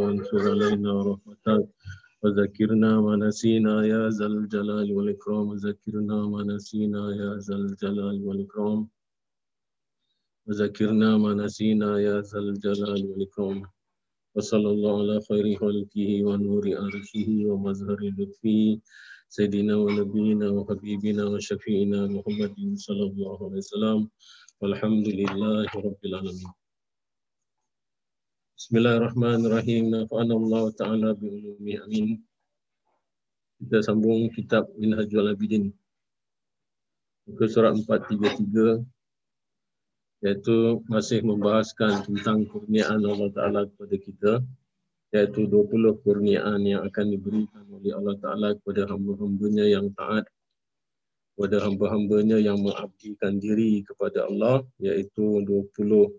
وانشر علينا رحمتك وذكرنا ما نسينا يا ذا الجلال والإكرام وذكرنا ما نسينا يا ذا الجلال والإكرام وذكرنا ما نسينا يا ذا الجلال والإكرام وصلى الله على خير خلقه ونور عرشه ومظهر لطفه سيدنا ونبينا وحبيبنا وشفيعنا محمد صلى الله عليه وسلم والحمد لله رب العالمين. Bismillahirrahmanirrahim. Nafa'anallahu ta'ala bi'ulumi amin. Kita sambung kitab Minhajul Abidin. Muka surat 433, iaitu masih membahaskan tentang kurniaan Allah Ta'ala kepada kita, iaitu 20 kurniaan yang akan diberikan oleh Allah Ta'ala kepada hamba-hambanya yang taat, kepada hamba-hambanya yang mengabdikan diri kepada Allah, iaitu 20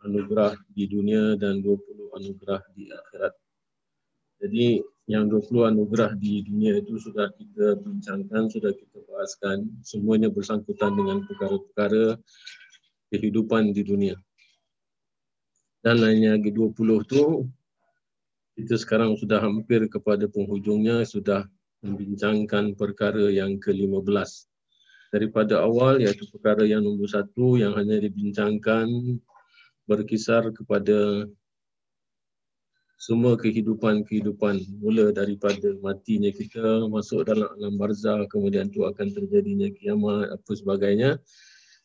anugerah di dunia dan 20 anugerah di akhirat. Jadi yang 20 anugerah di dunia itu sudah kita bincangkan, sudah kita bahaskan. Semuanya bersangkutan dengan perkara-perkara kehidupan di dunia. Dan lainnya lagi 20 tu, kita sekarang sudah hampir kepada penghujungnya, sudah membincangkan perkara yang ke-15. Daripada awal, iaitu perkara yang nombor 1 yang hanya dibincangkan berkisar kepada semua kehidupan-kehidupan, mula daripada matinya kita, masuk dalam alam barzah, kemudian itu akan terjadinya kiamat, apa sebagainya.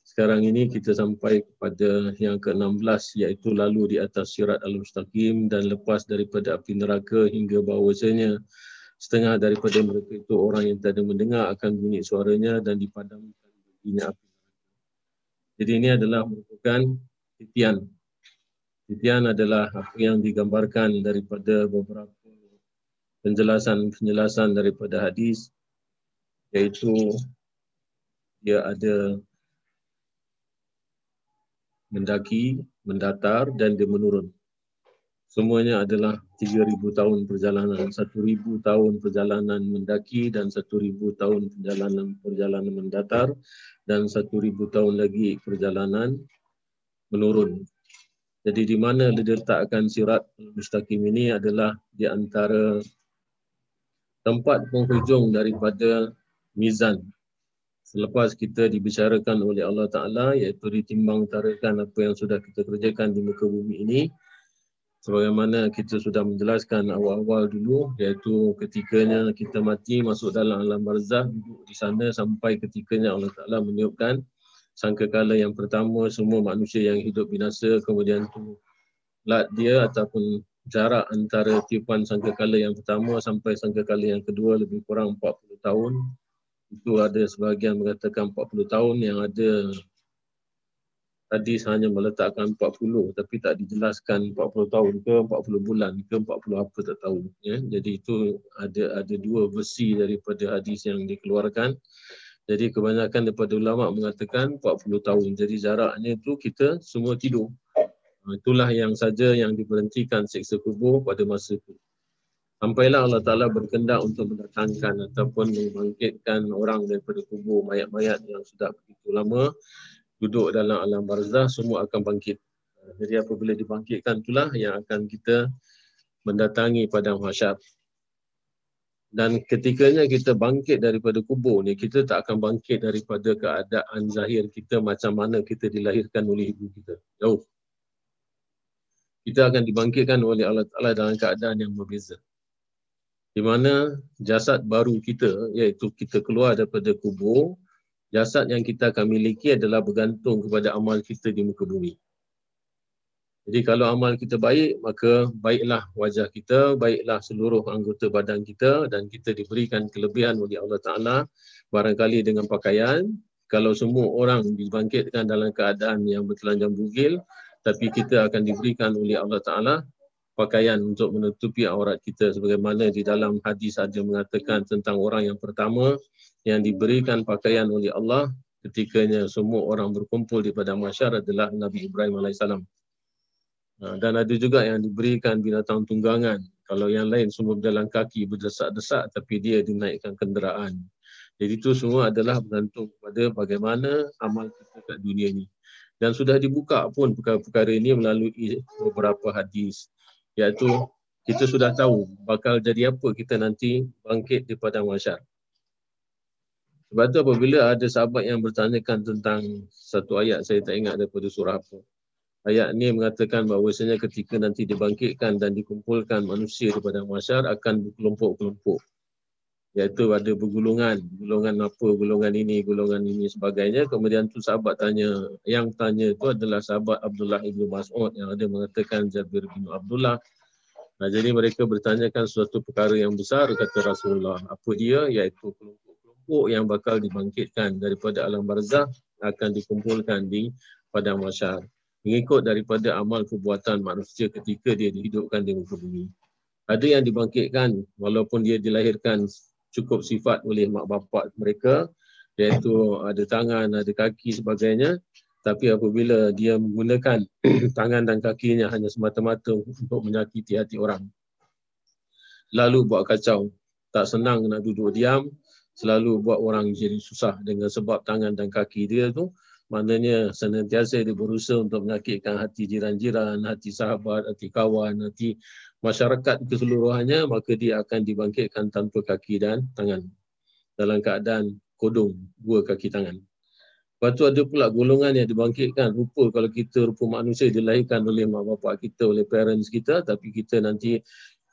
Sekarang ini kita sampai kepada yang ke-16, iaitu lalu di atas sirat al-mustaqim dan lepas daripada api neraka, hingga bahawasanya setengah daripada mereka itu orang yang tiada mendengar akan bunyi suaranya dan dipadamkan baginya api. Jadi ini adalah merupakan titian. Titian adalah apa yang digambarkan daripada beberapa penjelasan daripada hadis, iaitu dia ada mendaki, mendatar dan dia menurun. Semuanya adalah 3,000 tahun perjalanan, 1,000 tahun perjalanan mendaki dan 1,000 tahun perjalanan mendatar dan 1,000 tahun lagi perjalanan menurun. Jadi di mana diletakkan sirat mustaqim ini adalah di antara tempat penghujung daripada mizan. Selepas kita dibicarakan oleh Allah Ta'ala, iaitu ditimbang tarakan apa yang sudah kita kerjakan di muka bumi ini, sebagaimana kita sudah menjelaskan awal-awal dulu, iaitu ketikanya kita mati, masuk dalam alam barzah, duduk di sana sampai ketikanya Allah Ta'ala meniupkan sangkakala yang pertama, semua manusia yang hidup binasa, kemudian tu lat dia ataupun jarak antara tiupan sangkakala yang pertama sampai sangkakala yang kedua lebih kurang 40 tahun. Itu ada sebahagian mengatakan 40 tahun, yang ada hadis hanya meletakkan 40 tapi tak dijelaskan 40 tahun ke 40 bulan ke 40 apa tak tahu. Ya? Jadi itu ada dua versi daripada hadis yang dikeluarkan. Jadi kebanyakan daripada ulama mengatakan 40 tahun. Jadi jaraknya itu kita semua tidur. Itulah yang saja yang diberhentikan seksa kubur pada masa itu. Sampailah Allah Ta'ala berkendak untuk mendatangkan ataupun membangkitkan orang daripada kubur, mayat-mayat yang sudah begitu lama duduk dalam alam barzah, semua akan bangkit. Jadi apabila dibangkitkan itulah yang akan kita mendatangi pada mahsyar. Dan ketikanya kita bangkit daripada kubur ni, kita tak akan bangkit daripada keadaan zahir kita macam mana kita dilahirkan oleh ibu kita. Jauh. Kita akan dibangkitkan oleh Allah Ta'ala dalam keadaan yang berbeza. Di mana jasad baru kita, iaitu kita keluar daripada kubur, jasad yang kita akan miliki adalah bergantung kepada amal kita di muka bumi. Jadi kalau amal kita baik, maka baiklah wajah kita, baiklah seluruh anggota badan kita dan kita diberikan kelebihan oleh Allah Ta'ala barangkali dengan pakaian. Kalau semua orang dibangkitkan dalam keadaan yang bertelanjang bugil, tapi kita akan diberikan oleh Allah Ta'ala pakaian untuk menutupi aurat kita. Sebagaimana di dalam hadis ada mengatakan tentang orang yang pertama yang diberikan pakaian oleh Allah ketikanya semua orang berkumpul di padang mahsyar adalah Nabi Ibrahim AS. Dan ada juga yang diberikan binatang tunggangan. Kalau yang lain semua berjalan kaki berdesak-desak, tapi dia dinaikkan kenderaan. Jadi itu semua adalah bergantung kepada bagaimana amal kita kat dunia ini. Dan sudah dibuka pun perkara-perkara ini melalui beberapa hadis. iaitu kita sudah tahu bakal jadi apa kita nanti bangkit di padang mahsyar. Sebab tu apabila ada sahabat yang bertanyakan tentang satu ayat, saya tak ingat daripada surah apa. Ayat ni mengatakan bahawasanya ketika nanti dibangkitkan dan dikumpulkan manusia di padang mahsyar akan berkelompok-kelompok. Iaitu ada bergulungan, golongan apa, golongan ini sebagainya. Kemudian tu sahabat tanya, yang tanya tu adalah sahabat Abdullah ibn Mas'ud yang ada mengatakan Jabir bin Abdullah. Nah, jadi mereka bertanyakan suatu perkara yang besar, kata Rasulullah. Apa dia? Iaitu kelompok-kelompok yang bakal dibangkitkan daripada alam barzah akan dikumpulkan di padang mahsyar. Mengikut daripada amal perbuatan manusia ketika dia dihidupkan di muka bumi. Ada yang dibangkitkan walaupun dia dilahirkan cukup sifat oleh mak bapak mereka, iaitu ada tangan, ada kaki sebagainya, tapi apabila dia menggunakan tangan dan kakinya hanya semata-mata untuk menyakiti hati orang, lalu buat kacau, tak senang nak duduk diam, selalu buat orang jadi susah dengan sebab tangan dan kaki dia tu, maknanya senantiasa dia berusaha untuk menyakitkan hati jiran-jiran, hati sahabat, hati kawan, hati masyarakat keseluruhannya, maka dia akan dibangkitkan tanpa kaki dan tangan. Dalam keadaan kodong, dua kaki tangan. Lepas tu ada pula golongan yang dibangkitkan. Rupa kalau kita, rupa manusia dilahirkan oleh mak bapak kita, oleh parents kita, tapi kita nanti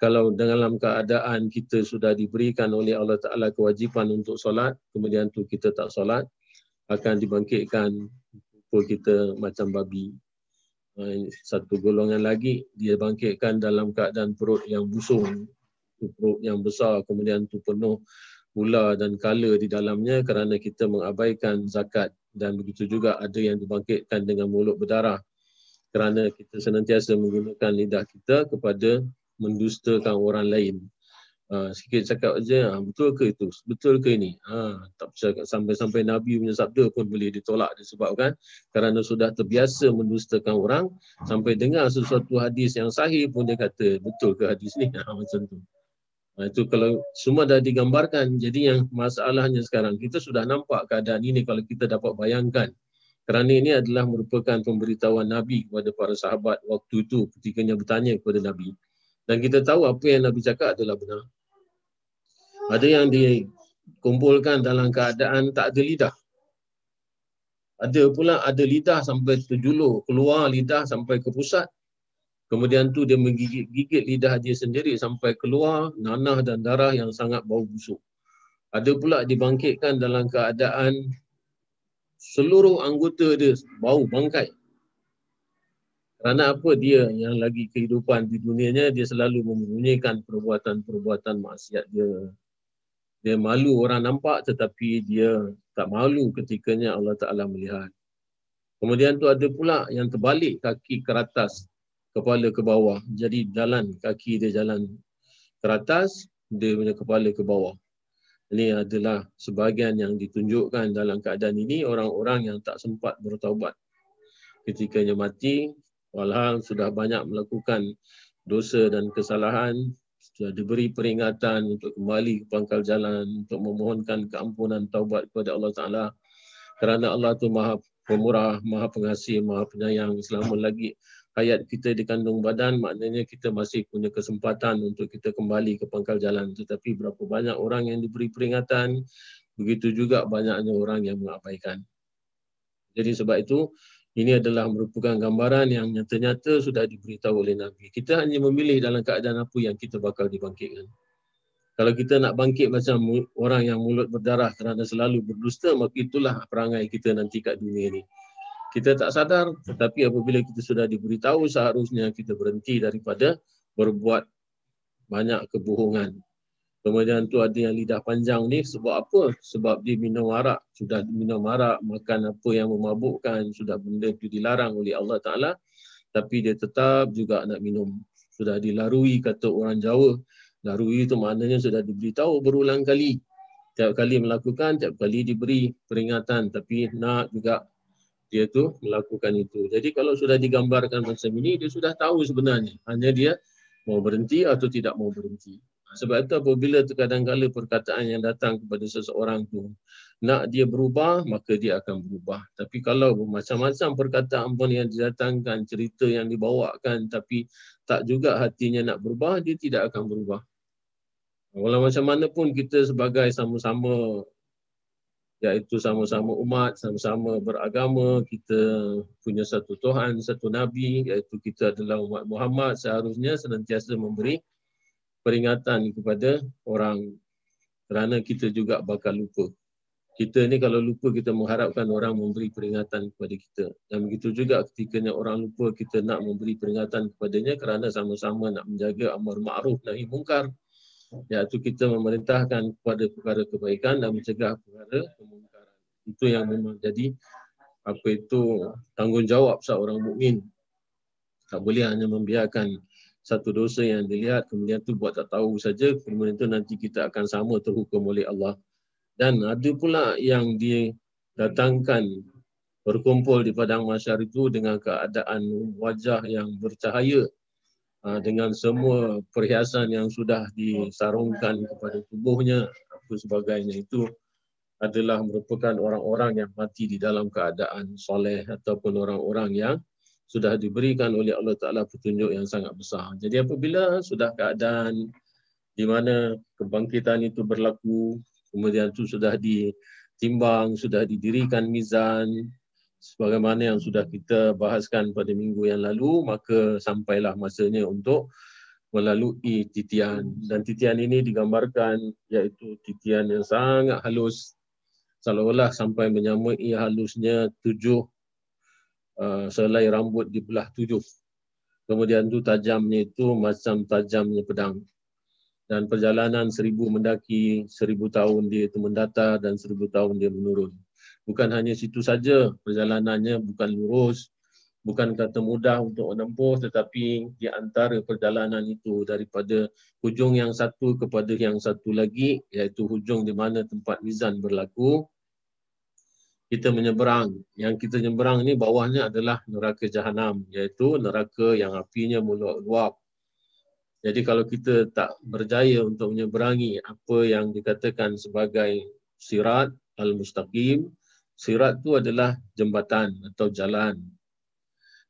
kalau dalam keadaan kita sudah diberikan oleh Allah Ta'ala kewajipan untuk solat, kemudian tu kita tak solat, akan dibangkitkan rupa kita macam babi. Satu golongan lagi dia bangkitkan dalam keadaan perut yang busung, perut yang besar, kemudian tu penuh ular dan kala di dalamnya kerana kita mengabaikan zakat. Dan begitu juga ada yang dibangkitkan dengan mulut berdarah kerana kita senantiasa menggunakan lidah kita kepada mendustakan orang lain. Sikit cakap je, betul ke itu? Betul ke ini? Tak percaya, sampai Nabi punya sabda pun boleh ditolak disebabkan kerana sudah terbiasa mendustakan orang, sampai dengar sesuatu hadis yang sahih pun dia kata, betul ke hadis ni? Macam tu. Itu kalau semua dah digambarkan, jadi yang masalahnya sekarang, kita sudah nampak keadaan ini kalau kita dapat bayangkan. Kerana ini adalah merupakan pemberitahuan Nabi kepada para sahabat waktu itu ketikanya bertanya kepada Nabi. Dan kita tahu apa yang Nabi cakap adalah benar. Ada yang dikumpulkan dalam keadaan tak ada lidah. Ada pula ada lidah sampai terjulur, keluar lidah sampai ke pusat. Kemudian tu dia menggigit-gigit lidah dia sendiri sampai keluar nanah dan darah yang sangat bau busuk. Ada pula dibangkitkan dalam keadaan seluruh anggota dia bau bangkai. Kerana apa? Dia yang lagi kehidupan di dunianya, dia selalu menyembunyikan perbuatan-perbuatan maksiat dia. Dia malu orang nampak tetapi dia tak malu ketikanya Allah Ta'ala melihat. Kemudian tu ada pula yang terbalik, kaki ke atas, kepala ke bawah. Jadi jalan, kaki dia jalan ke atas, dia punya kepala ke bawah. Ini adalah sebahagian yang ditunjukkan dalam keadaan ini orang-orang yang tak sempat bertaubat. Ketikanya mati, walhal sudah banyak melakukan dosa dan kesalahan, sudah diberi peringatan untuk kembali ke pangkal jalan, untuk memohonkan keampunan taubat kepada Allah Ta'ala. Kerana Allah itu maha pemurah, maha pengasih, maha penyayang. Selama lagi hayat kita di kandung badan, maknanya kita masih punya kesempatan untuk kita kembali ke pangkal jalan. Tetapi berapa banyak orang yang diberi peringatan, begitu juga banyaknya orang yang mengabaikan. Jadi sebab itu, ini adalah merupakan gambaran yang nyata-nyata sudah diberitahu oleh Nabi. Kita hanya memilih dalam keadaan apa yang kita bakal dibangkitkan. Kalau kita nak bangkit macam orang yang mulut berdarah kerana selalu berdusta, maka itulah perangai kita nanti kat dunia ni. Kita tak sadar, tetapi apabila kita sudah diberitahu, seharusnya kita berhenti daripada berbuat banyak kebohongan. Kemudian tu ada yang lidah panjang ni sebab apa? Sebab dia minum arak. Sudah minum arak, makan apa yang memabukkan, sudah benda itu dilarang oleh Allah Ta'ala. Tapi dia tetap juga nak minum. Sudah dilarui, kata orang Jawa. Larui itu maknanya sudah diberitahu berulang kali. Tiap kali melakukan, tiap kali diberi peringatan. Tapi nak juga dia tu melakukan itu. Jadi kalau sudah digambarkan macam ini, dia sudah tahu sebenarnya. Hanya dia mau berhenti atau tidak mau berhenti. Sebab itu apabila terkadang-kala perkataan yang datang kepada seseorang tu nak dia berubah, maka dia akan berubah. Tapi kalau macam-macam perkataan pun yang didatangkan, cerita yang dibawakan tapi tak juga hatinya nak berubah, dia tidak akan berubah. Walau macam mana pun kita sebagai sama-sama, iaitu sama-sama umat, sama-sama beragama, kita punya satu Tuhan, satu Nabi, iaitu kita adalah umat Muhammad, seharusnya senantiasa memberi peringatan kepada orang, kerana kita juga bakal lupa. Kita ni kalau lupa, kita mengharapkan orang memberi peringatan kepada kita. Dan begitu juga ketikanya orang lupa, kita nak memberi peringatan kepadanya kerana sama-sama nak menjaga amar ma'ruf nahi mungkar, iaitu kita memerintahkan kepada perkara kebaikan dan mencegah perkara kemungkaran. Itu yang memang jadi tanggungjawab seorang mukmin. Tak boleh hanya membiarkan satu dosa yang dilihat, kemudian tu buat tak tahu saja, kemudian tu nanti kita akan sama terhukum oleh Allah. Dan ada pula yang didatangkan berkumpul di padang mahsyar itu dengan keadaan wajah yang bercahaya, dengan semua perhiasan yang sudah disarungkan kepada tubuhnya, apa sebagainya. Itu adalah merupakan orang-orang yang mati di dalam keadaan soleh, ataupun orang-orang yang sudah diberikan oleh Allah Ta'ala petunjuk yang sangat besar. Jadi apabila sudah keadaan di mana kebangkitan itu berlaku, kemudian itu sudah ditimbang, sudah didirikan mizan, sebagaimana yang sudah kita bahaskan pada minggu yang lalu, maka sampailah masanya untuk melalui titian. Dan titian ini digambarkan iaitu titian yang sangat halus, seolah-olah sampai menyamai halusnya 7 selai rambut dibelah 7. Kemudian tu tajamnya itu macam tajamnya pedang. Dan perjalanan 1000 mendaki, 1000 tahun dia itu mendatar dan 1000 tahun dia menurun. Bukan hanya situ saja, perjalanannya bukan lurus, bukan kata mudah untuk menempuh, tetapi di antara perjalanan itu daripada hujung yang satu kepada yang satu lagi, iaitu hujung di mana tempat mizan berlaku, kita menyeberang. Yang kita menyeberang ini bawahnya adalah neraka Jahanam, iaitu neraka yang apinya meluap-luap. Jadi kalau kita tak berjaya untuk menyeberangi apa yang dikatakan sebagai sirat al-mustaqim, sirat tu adalah jembatan atau jalan.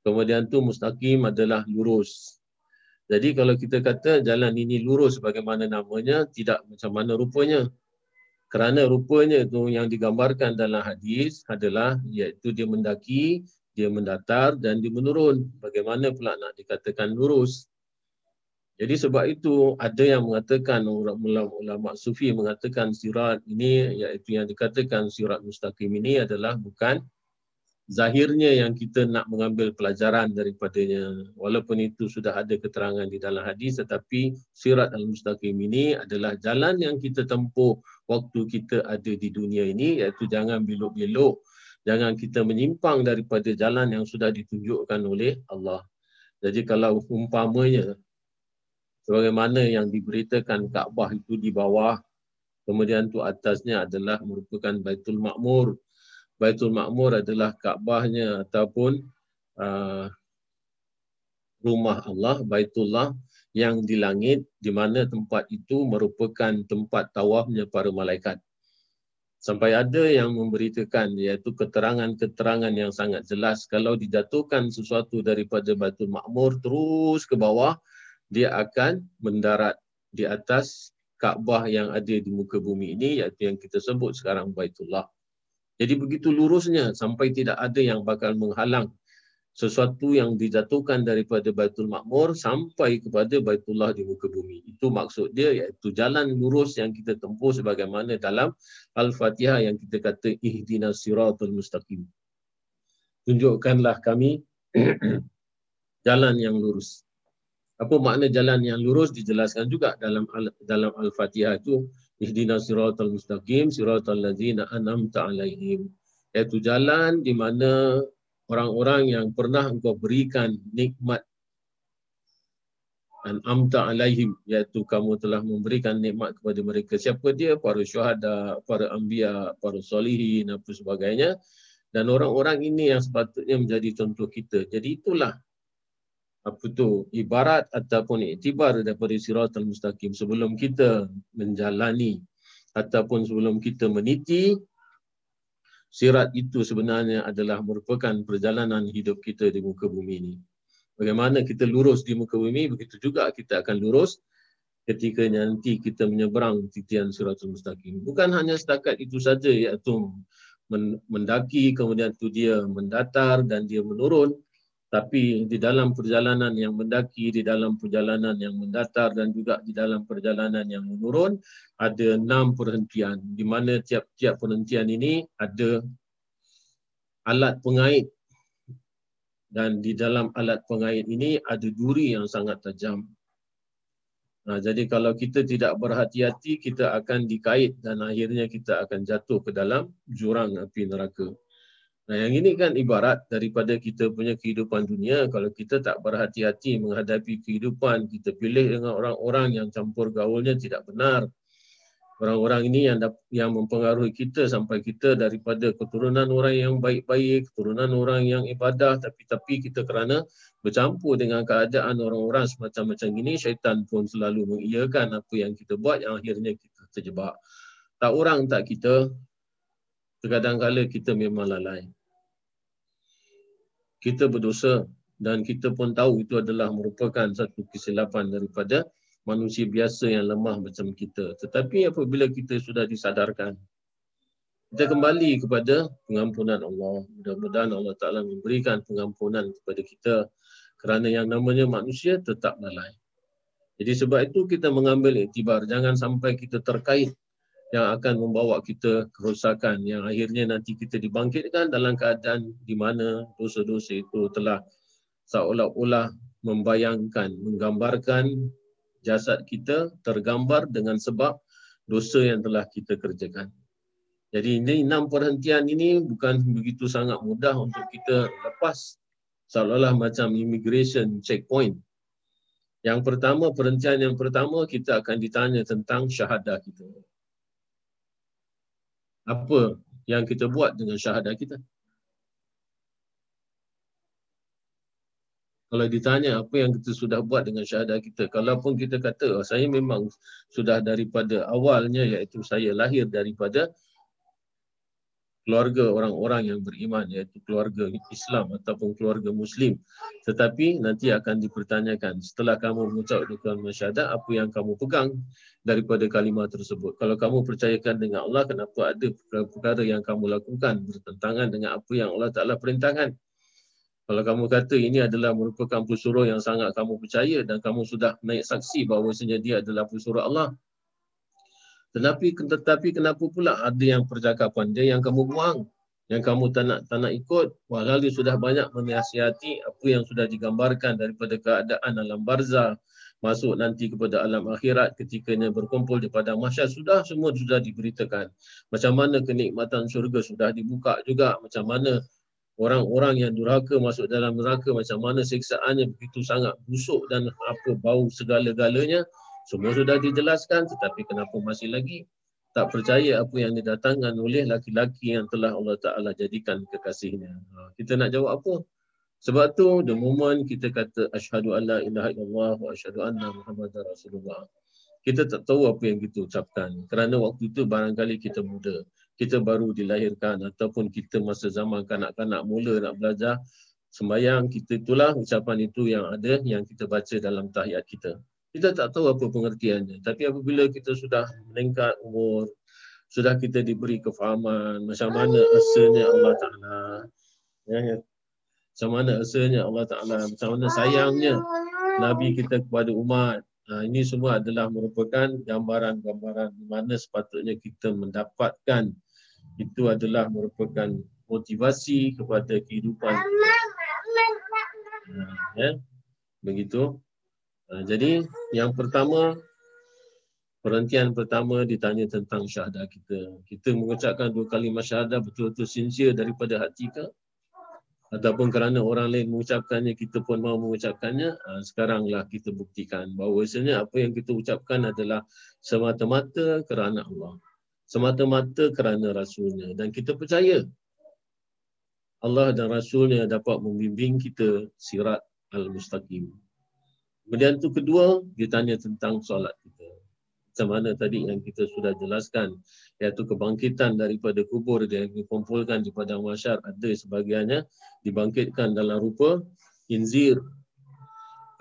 Kemudian tu mustaqim adalah lurus. Jadi kalau kita kata jalan ini lurus bagaimana namanya, tidak macam mana rupanya. Kerana rupanya tu yang digambarkan dalam hadis adalah iaitu dia mendaki, dia mendatar dan dia menurun. Bagaimana pula nak dikatakan lurus? Jadi sebab itu ada yang mengatakan, ulama sufi mengatakan sirat ini, iaitu yang dikatakan sirat mustaqim ini adalah bukan zahirnya yang kita nak mengambil pelajaran daripadanya. Walaupun itu sudah ada keterangan di dalam hadis, tetapi sirat al-mustaqim ini adalah jalan yang kita tempuh waktu kita ada di dunia ini, iaitu jangan belok-belok, jangan kita menyimpang daripada jalan yang sudah ditunjukkan oleh Allah. Jadi kalau umpamanya sebagaimana yang diberitakan Kaabah itu di bawah, kemudian tu atasnya adalah merupakan Baitul Ma'mur. Baitul Ma'mur adalah Kaabahnya ataupun rumah Allah, Baitullah yang di langit, di mana tempat itu merupakan tempat tawafnya para malaikat. Sampai ada yang memberitakan, iaitu keterangan-keterangan yang sangat jelas, kalau dijatuhkan sesuatu daripada Baitul Ma'mur terus ke bawah, dia akan mendarat di atas Kaabah yang ada di muka bumi ini, iaitu yang kita sebut sekarang Baitullah. Jadi begitu lurusnya sampai tidak ada yang bakal menghalang sesuatu yang dijatuhkan daripada Baitul Ma'mur sampai kepada Baitullah di muka bumi. Itu maksud dia, iaitu jalan lurus yang kita tempuh sebagaimana dalam Al-Fatihah yang kita kata ihdinas siratal mustaqim. Tunjukkanlah kami jalan yang lurus. Apa makna jalan yang lurus dijelaskan juga dalam Al-Fatihah itu, ihdinas siratal mustaqim siratal ladzina an'amta alaihim, iaitu jalan di mana orang-orang yang pernah engkau berikan nikmat, an'amta alaihim, iaitu kamu telah memberikan nikmat kepada mereka. Siapa dia? Para syuhada, para anbiya, para solihin, apa sebagainya. Dan orang-orang ini yang sepatutnya menjadi contoh kita. Jadi itulah ibarat ataupun iktibar daripada siratal mustaqim. Sebelum kita menjalani ataupun sebelum kita meniti sirat itu, sebenarnya adalah merupakan perjalanan hidup kita di muka bumi ini. Bagaimana kita lurus di muka bumi, begitu juga kita akan lurus ketika nanti kita menyeberang titian Siratul Mustaqim. Bukan hanya setakat itu saja, iaitu mendaki, kemudian itu dia mendatar dan dia menurun. Tapi di dalam perjalanan yang mendaki, di dalam perjalanan yang mendatar dan juga di dalam perjalanan yang menurun, ada 6 perhentian. Di mana tiap-tiap perhentian ini ada alat pengait. Dan di dalam alat pengait ini ada duri yang sangat tajam. Nah, jadi kalau kita tidak berhati-hati, kita akan dikait dan akhirnya kita akan jatuh ke dalam jurang api neraka. Nah, yang ini kan ibarat daripada kita punya kehidupan dunia. Kalau kita tak berhati-hati menghadapi kehidupan, kita pilih dengan orang-orang yang campur gaulnya tidak benar. Orang-orang ini yang mempengaruhi kita sampai kita daripada keturunan orang yang baik-baik, keturunan orang yang ibadah, tapi kita kerana bercampur dengan keadaan orang-orang semacam ini, syaitan pun selalu mengiyakan apa yang kita buat, yang akhirnya kita terjebak. Tak orang tak kita, terkadang-kala kita memang lalai. Kita berdosa dan kita pun tahu itu adalah merupakan satu kesilapan daripada manusia biasa yang lemah macam kita. Tetapi apabila kita sudah disadarkan, kita kembali kepada pengampunan Allah. Mudah-mudahan Allah Ta'ala memberikan pengampunan kepada kita, kerana yang namanya manusia tetap lalai. Jadi sebab itu kita mengambil iktibar. Jangan sampai kita terkait yang akan membawa kita kerosakan, yang akhirnya nanti kita dibangkitkan dalam keadaan di mana dosa-dosa itu telah seolah-olah membayangkan, menggambarkan jasad kita tergambar dengan sebab dosa yang telah kita kerjakan. Jadi ini 6 perhentian ini bukan begitu sangat mudah untuk kita lepas, seolah-olah macam immigration checkpoint. Yang pertama, perhentian yang pertama, kita akan ditanya tentang syahadah kita. Apa yang kita buat dengan syahadah kita? Kalau ditanya apa yang kita sudah buat dengan syahadah kita, kalaupun kita kata saya memang sudah daripada awalnya, iaitu saya lahir daripada keluarga orang-orang yang beriman, iaitu keluarga Islam ataupun keluarga Muslim, tetapi nanti akan dipertanyakan setelah kamu mengucap kalimah syahadah, apa yang kamu pegang daripada kalimah tersebut. Kalau kamu percayakan dengan Allah, kenapa ada perkara-perkara yang kamu lakukan bertentangan dengan apa yang Allah Ta'ala perintahkan? Kalau kamu kata ini adalah merupakan pesuruh yang sangat kamu percaya dan kamu sudah naik saksi bahawasanya dia adalah pesuruh Allah, tetapi kenapa pula ada yang percakapan dia yang kamu buang, yang kamu tak nak ikut, walau dia sudah banyak menasihati apa yang sudah digambarkan daripada keadaan alam barzah, masuk nanti kepada alam akhirat ketikanya berkumpul di padang mahsyar, semua sudah diberitakan. Macam mana kenikmatan syurga sudah dibuka juga, macam mana orang-orang yang durhaka masuk dalam neraka, macam mana siksaannya begitu sangat busuk dan apa bau segala-galanya, semua sudah dijelaskan. Tetapi kenapa masih lagi tak percaya apa yang didatangkan oleh laki-laki yang telah Allah Ta'ala jadikan kekasihnya? Kita nak jawab apa? Sebab tu the moment kita kata asyhadu alla ilaha illallah wa asyhadu anna muhammadar rasulullah, kita tak tahu apa yang kita ucapkan, kerana waktu itu barangkali kita muda, kita baru dilahirkan, ataupun kita masa zaman kanak-kanak mula nak belajar sembahyang, kita itulah ucapan itu yang ada, yang kita baca dalam tahiyat kita. Kita tak tahu apa pengertiannya. Tapi apabila kita sudah meningkat umur, sudah kita diberi kefahaman macam mana asalnya Allah Ta'ala, macam mana asalnya Allah Ta'ala, macam mana sayangnya Nabi kita kepada umat. Ini semua adalah merupakan gambaran-gambaran di mana sepatutnya kita mendapatkan. Itu adalah merupakan motivasi kepada kehidupan. Begitu. Jadi yang pertama, perhentian pertama ditanya tentang syahadah kita. Kita mengucapkan 2 kalimah syahadah betul-betul sincere daripada hati ke? Ataupun kerana orang lain mengucapkannya, kita pun mahu mengucapkannya? Sekaranglah kita buktikan bahawasanya apa yang kita ucapkan adalah semata-mata kerana Allah, semata-mata kerana Rasulnya. Dan kita percaya Allah dan Rasulnya dapat membimbing kita sirat al-mustaqim. Kemudian tu kedua, ditanya tentang solat kita. Macam mana tadi yang kita sudah jelaskan, iaitu kebangkitan daripada kubur yang dikumpulkan di padang mahsyar, ada sebahagiannya dibangkitkan dalam rupa khinzir,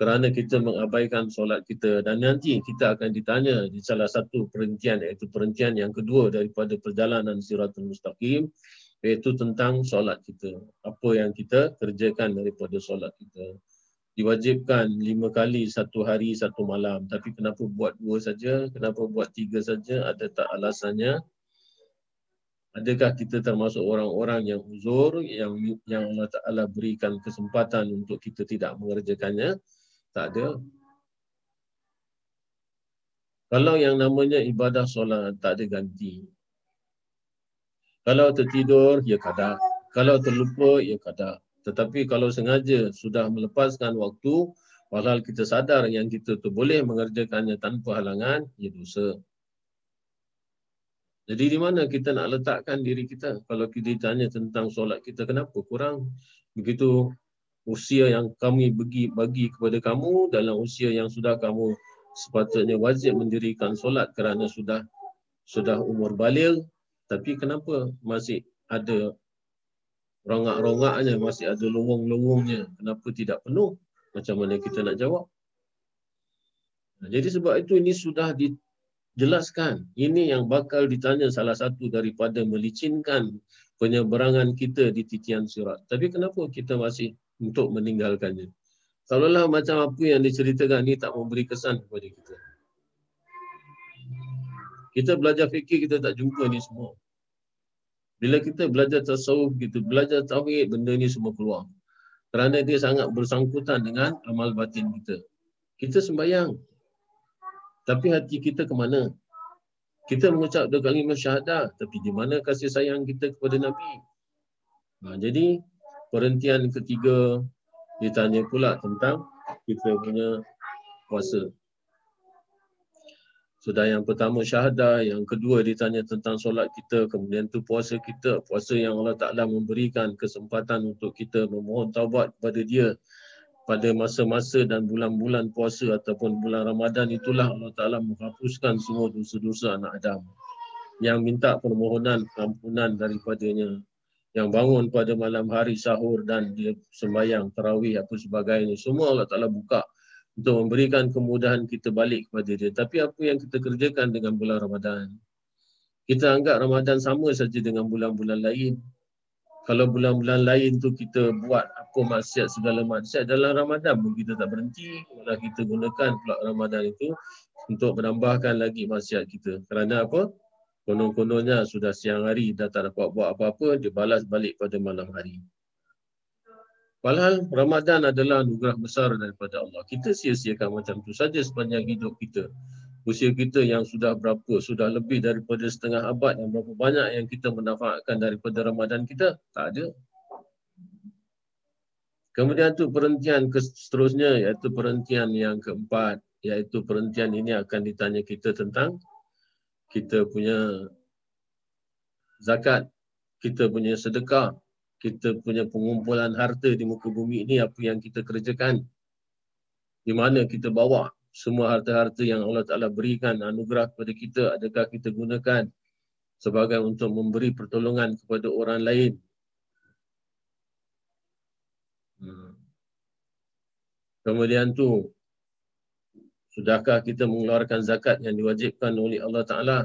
kerana kita mengabaikan solat kita, dan nanti kita akan ditanya di salah satu perhentian, iaitu perhentian yang kedua daripada perjalanan Siratul Mustaqim, iaitu tentang solat kita. Apa yang kita kerjakan daripada solat kita. Diwajibkan 5 kali 1 hari 1 malam, tapi kenapa buat 2 saja? Kenapa buat 3 saja? Ada tak alasannya? Adakah kita termasuk orang-orang yang uzur, yang Allah Ta'ala berikan kesempatan untuk kita tidak mengerjakannya? Tak ada. Kalau yang namanya ibadah solat, tak ada ganti. Kalau tertidur, ya kadar. Kalau terlupa, ya kadar. Tetapi kalau sengaja sudah melepaskan waktu, walhal kita sadar yang kita tu boleh mengerjakannya tanpa halangan, ya dosa. Jadi di mana kita nak letakkan diri kita? Kalau kita ditanya tentang solat kita, kenapa kurang? Begitu usia yang kami bagi kepada kamu, dalam usia yang sudah kamu sepatutnya wajib mendirikan solat kerana sudah umur baligh, tapi kenapa masih ada rongak-rongaknya, masih ada lowong-lowongnya? Kenapa tidak penuh? Macam mana kita nak jawab? Jadi sebab itu ini sudah dijelaskan. Ini yang bakal ditanya salah satu daripada melicinkan penyeberangan kita di titian sirat. Tapi kenapa kita masih untuk meninggalkannya? Seolah-olah macam apa yang diceritakan ini tak memberi kesan kepada kita. Kita belajar fikir, kita tak jumpa ni semua. Bila kita belajar tasawuf, kita belajar tauhid, benda ni semua keluar. Kerana dia sangat bersangkutan dengan amal batin kita. Kita sembahyang, tapi hati kita ke mana? Kita mengucap dua kalimah syahadah, tapi di mana kasih sayang kita kepada Nabi? Jadi, perhentian ketiga ditanya pula tentang kita punya puasa. Sudah yang pertama syahadah, yang kedua ditanya tentang solat kita, kemudian tu puasa kita. Puasa yang Allah Ta'ala memberikan kesempatan untuk kita memohon taubat kepada dia. Pada masa-masa dan bulan-bulan puasa ataupun bulan Ramadan itulah Allah Ta'ala menghapuskan semua dosa-dosa anak Adam. Yang minta permohonan, ampunan daripadanya. Yang bangun pada malam hari sahur dan dia sembahyang, tarawih, apa sebagainya. Semua Allah Ta'ala buka untuk memberikan kemudahan kita balik kepada dia. Tapi apa yang kita kerjakan dengan bulan Ramadan? Kita anggap Ramadan sama saja dengan bulan-bulan lain. Kalau bulan-bulan lain tu kita buat apa maksiat, segala maksiat, dalam Ramadan pun kita tak berhenti. Malah kita gunakan pula Ramadan itu untuk menambahkan lagi maksiat kita. Kerana apa? Konon-kononnya sudah siang hari dah tak dapat buat apa-apa, dia balas balik pada malam hari. Walhal Ramadan adalah anugerah besar daripada Allah. Kita sia-siakan macam tu saja sepanjang hidup kita. Usia kita yang sudah berapa, sudah lebih daripada setengah abad, yang berapa banyak yang kita manfaatkan daripada Ramadan kita? Tak ada. Kemudian tu perhentian seterusnya, iaitu perhentian yang keempat, iaitu perhentian ini akan ditanya kita tentang kita punya zakat, kita punya sedekah, kita punya pengumpulan harta di muka bumi ini, apa yang kita kerjakan, di mana kita bawa. Semua harta-harta yang Allah Ta'ala berikan anugerah kepada kita, adakah kita gunakan sebagai untuk memberi pertolongan kepada orang lain? Kemudian tu, sudahkah kita mengeluarkan zakat yang diwajibkan oleh Allah Ta'ala?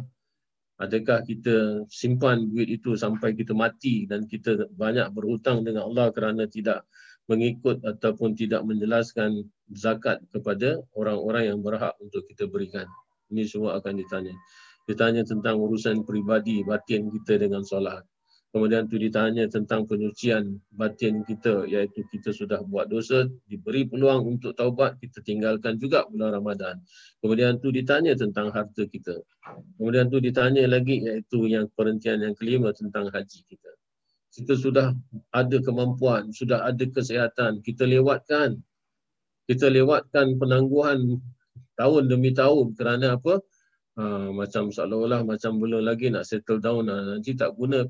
Adakah kita simpan duit itu sampai kita mati dan kita banyak berhutang dengan Allah kerana tidak mengikut ataupun tidak menjelaskan zakat kepada orang-orang yang berhak untuk kita berikan? Ini semua akan ditanya. Ditanya tentang urusan peribadi, batin kita dengan solat. Kemudian tu ditanya tentang penyucian batin kita, iaitu kita sudah buat dosa, diberi peluang untuk taubat, kita tinggalkan juga bulan Ramadan. Kemudian tu ditanya tentang harta kita. Kemudian tu ditanya lagi, iaitu yang perhentian yang kelima tentang haji kita. Kita sudah ada kemampuan, sudah ada kesihatan, kita lewatkan penangguhan tahun demi tahun kerana apa? Macam seolah-olah macam belum lagi nak settle down, nanti tak guna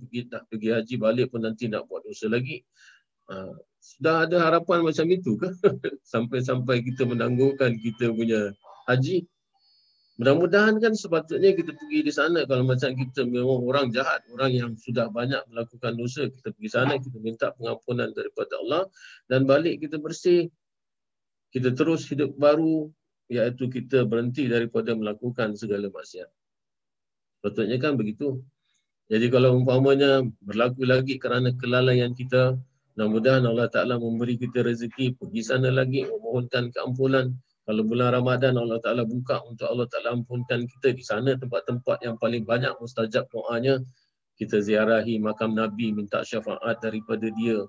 pergi haji, balik pun nanti nak buat dosa lagi. Sudah ada harapan macam itu ke? Sampai-sampai kita menangguhkan kita punya haji. Mudah-mudahan kan sepatutnya kita pergi di sana. Kalau macam kita memang orang jahat, orang yang sudah banyak melakukan dosa, kita pergi sana, kita minta pengampunan daripada Allah dan balik kita bersih. kita terus hidup baru, iaitu kita berhenti daripada melakukan segala maksiat. Patutnya kan begitu. Jadi kalau umpamanya berlaku lagi kerana kelalaian kita, mudah-mudahan Allah Ta'ala memberi kita rezeki, pergi sana lagi, memohonkan keampunan. Kalau bulan Ramadan Allah Ta'ala buka untuk Allah Ta'ala ampunkan kita. Di sana tempat-tempat yang paling banyak mustajab doanya. Kita ziarahi makam Nabi, minta syafaat daripada dia.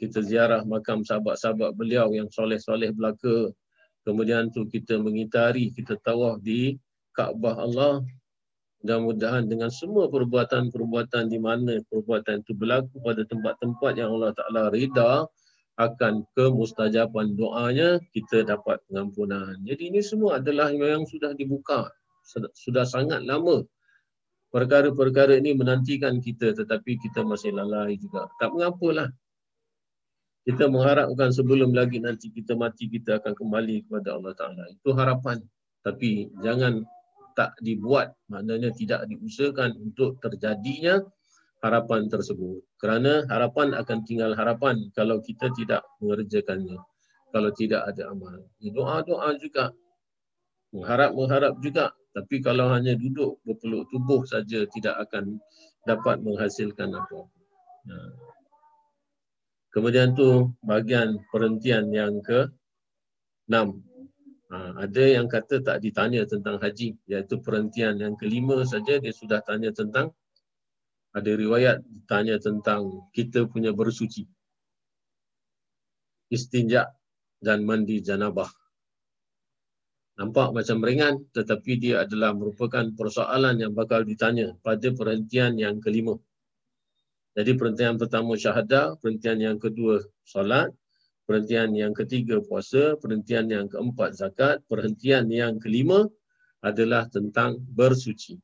Kita ziarah makam sahabat-sahabat beliau yang soleh-soleh belaka. Kemudian tu kita mengitari, kita tawaf di Kaabah Allah. Mudah-mudahan dengan semua perbuatan-perbuatan di mana perbuatan itu berlaku pada tempat-tempat yang Allah Ta'ala rida, akan kemustajaban doanya, kita dapat pengampunan. Jadi ini semua adalah yang sudah dibuka. Sudah sangat lama. Perkara-perkara ini menantikan kita, tetapi kita masih lalai juga. Tak mengapalah. Kita mengharapkan sebelum lagi nanti kita mati, kita akan kembali kepada Allah Ta'ala. Itu harapan. Tapi jangan tak dibuat. Maknanya tidak diusahakan untuk terjadinya harapan tersebut. Kerana harapan akan tinggal harapan kalau kita tidak mengerjakannya. Kalau tidak ada amal. Doa-doa juga. Mengharap-mengharap juga. Tapi kalau hanya duduk berpeluk tubuh saja, tidak akan dapat menghasilkan apa-apa. Nah. Kemudian tu bahagian perhentian yang ke-6. Ada yang kata tak ditanya tentang haji. Iaitu perhentian yang ke-5 saja dia sudah tanya tentang. Ada riwayat tanya tentang kita punya bersuci. Istinja dan mandi janabah. Nampak macam ringan tetapi dia adalah merupakan persoalan yang bakal ditanya pada perhentian yang ke-5. Jadi perhentian pertama syahadah, perhentian yang kedua solat, perhentian yang ketiga puasa, perhentian yang keempat zakat, perhentian yang ke-5 adalah tentang bersuci.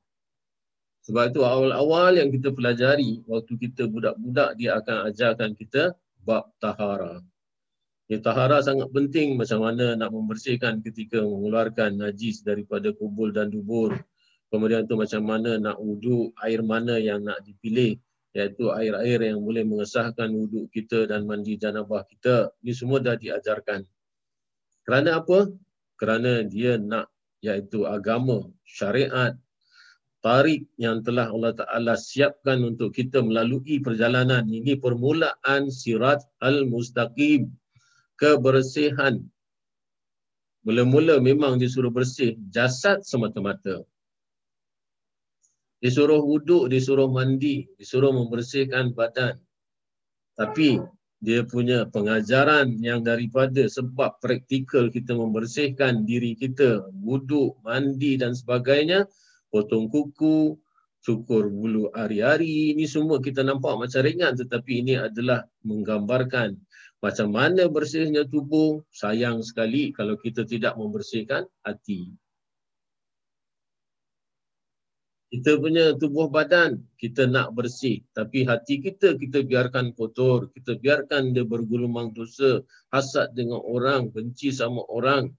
Sebab itu awal-awal yang kita pelajari waktu kita budak-budak, dia akan ajarkan kita bab tahara. Ya, tahara sangat penting, macam mana nak membersihkan ketika mengeluarkan najis daripada kubul dan dubur. Kemudian tu macam mana nak wuduk, air mana yang nak dipilih, iaitu air-air yang boleh mengesahkan wuduk kita dan mandi janabah kita. Ini semua dah diajarkan. Kerana apa? Kerana dia nak, iaitu agama, syariat, tarik yang telah Allah Ta'ala siapkan untuk kita melalui perjalanan. Ini permulaan sirat al-mustaqim. Kebersihan. Mula-mula memang disuruh bersih jasad semata-mata. Disuruh wuduk, disuruh mandi, disuruh membersihkan badan. Tapi dia punya pengajaran yang daripada sebab praktikal kita membersihkan diri kita. Wuduk, mandi dan sebagainya. Potong kuku, cukur bulu hari-hari. Ini semua kita nampak macam ringan tetapi ini adalah menggambarkan macam mana bersihnya tubuh. Sayang sekali kalau kita tidak membersihkan hati. Kita punya tubuh badan, kita nak bersih. Tapi hati kita, kita biarkan kotor. Kita biarkan dia bergulung dosa. Hasad dengan orang, benci sama orang.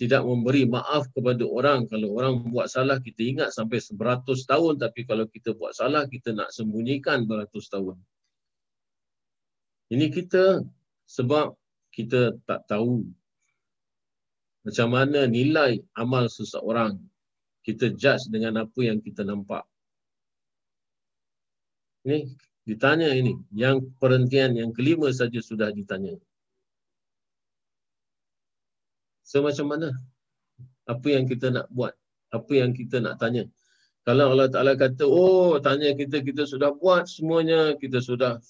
Tidak memberi maaf kepada orang. Kalau orang buat salah, kita ingat sampai 100 tahun. Tapi kalau kita buat salah, kita nak sembunyikan beratus tahun. Ini kita sebab kita tak tahu macam mana nilai amal seseorang. Kita judge dengan apa yang kita nampak. Ini ditanya ini. Yang perhentian yang ke-5 saja sudah ditanya. So macam mana? Apa yang kita nak buat? Apa yang kita nak tanya? Kalau Allah Ta'ala kata, oh tanya kita, kita sudah buat semuanya. Kita sudah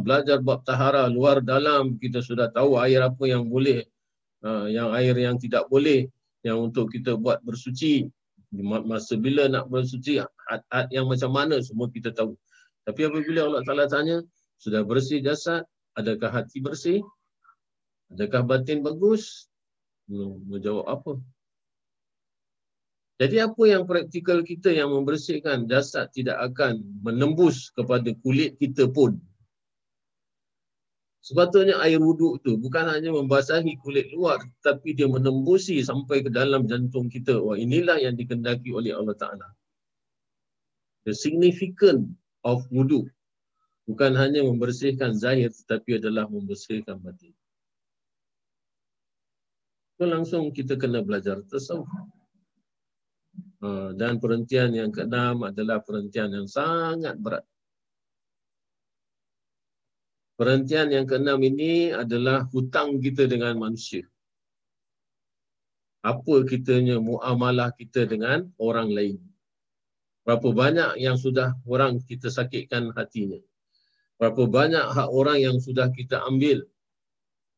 belajar bab tahara luar dalam. Kita sudah tahu air apa yang boleh. Yang air yang tidak boleh. Yang untuk kita buat bersuci. Masa bila nak bersuci, had-had yang macam mana semua kita tahu. Tapi apabila Allah Ta'ala tanya, sudah bersih jasad? Adakah hati bersih? Adakah batin bagus? Mau jawab apa? Jadi apa yang praktikal kita yang membersihkan jasad tidak akan menembus kepada kulit kita pun. Sepatutnya air wuduk tu bukan hanya membasahi kulit luar, tapi dia menembusi sampai ke dalam jantung kita. Wah, inilah yang dikehendaki oleh Allah Ta'ala. The significance of wuduk bukan hanya membersihkan zahir, tetapi adalah membersihkan batin. So langsung kita kena belajar tasawuf. Dan perhentian yang ke-6 adalah perhentian yang sangat berat. Perhentian yang ke-6 ini adalah hutang kita dengan manusia. Apa kitanya muamalah kita dengan orang lain. Berapa banyak yang sudah orang kita sakitkan hatinya. Berapa banyak hak orang yang sudah kita ambil.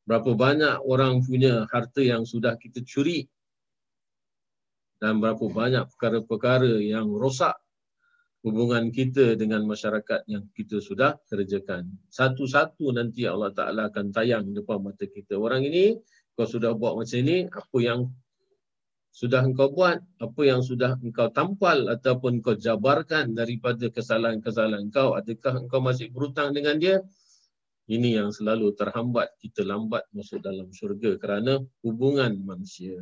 Berapa banyak orang punya harta yang sudah kita curi. Dan berapa banyak perkara-perkara yang rosak hubungan kita dengan masyarakat yang kita sudah kerjakan. Satu-satu nanti Allah Ta'ala akan tayang depan mata kita. Orang ini, kau sudah buat macam ini, apa yang sudah engkau buat, apa yang sudah engkau tampal ataupun kau jabarkan daripada kesalahan-kesalahan kau, adakah engkau masih berhutang dengan dia? Ini yang selalu terhambat, kita lambat masuk dalam syurga kerana hubungan manusia.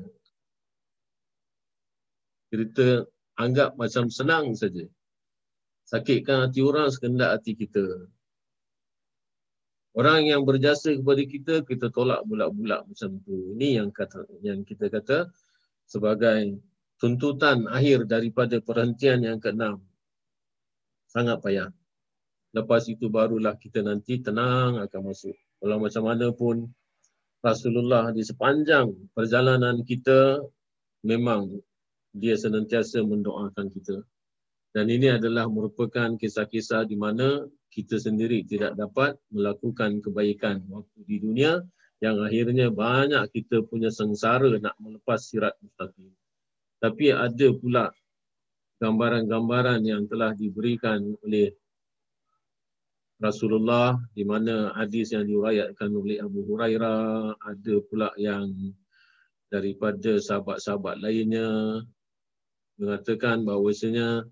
Kita anggap macam senang saja. Sakitkan hati orang sekendak hati kita. Orang yang berjasa kepada kita, kita tolak bulat-bulat macam tu. Ini yang kita kata sebagai tuntutan akhir daripada perhentian yang ke-6. Sangat payah. Lepas itu barulah kita nanti tenang akan masuk. Kalau macam mana pun Rasulullah di sepanjang perjalanan kita memang dia senantiasa mendoakan kita. Dan ini adalah merupakan kisah-kisah di mana kita sendiri tidak dapat melakukan kebaikan waktu di dunia yang akhirnya banyak kita punya sengsara nak melepas sirat mustaqim. Tapi ada pula gambaran-gambaran yang telah diberikan oleh Rasulullah di mana hadis yang diriwayatkan oleh Abu Hurairah, ada pula yang daripada sahabat-sahabat lainnya mengatakan bahawasanya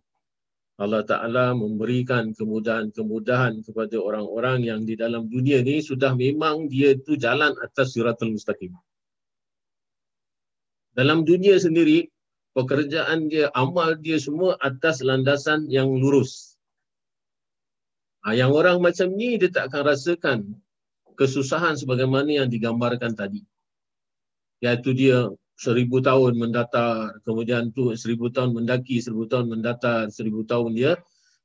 Allah Ta'ala memberikan kemudahan-kemudahan kepada orang-orang yang di dalam dunia ni sudah memang dia tu jalan atas siratul mustaqim. Dalam dunia sendiri, pekerjaan dia, amal dia semua atas landasan yang lurus. Yang orang macam ni dia tak akan rasakan kesusahan sebagaimana yang digambarkan tadi. Iaitu dia 1000 tahun mendatar, kemudian tu 1000 tahun mendaki, 1000 tahun mendatar, 1000 tahun dia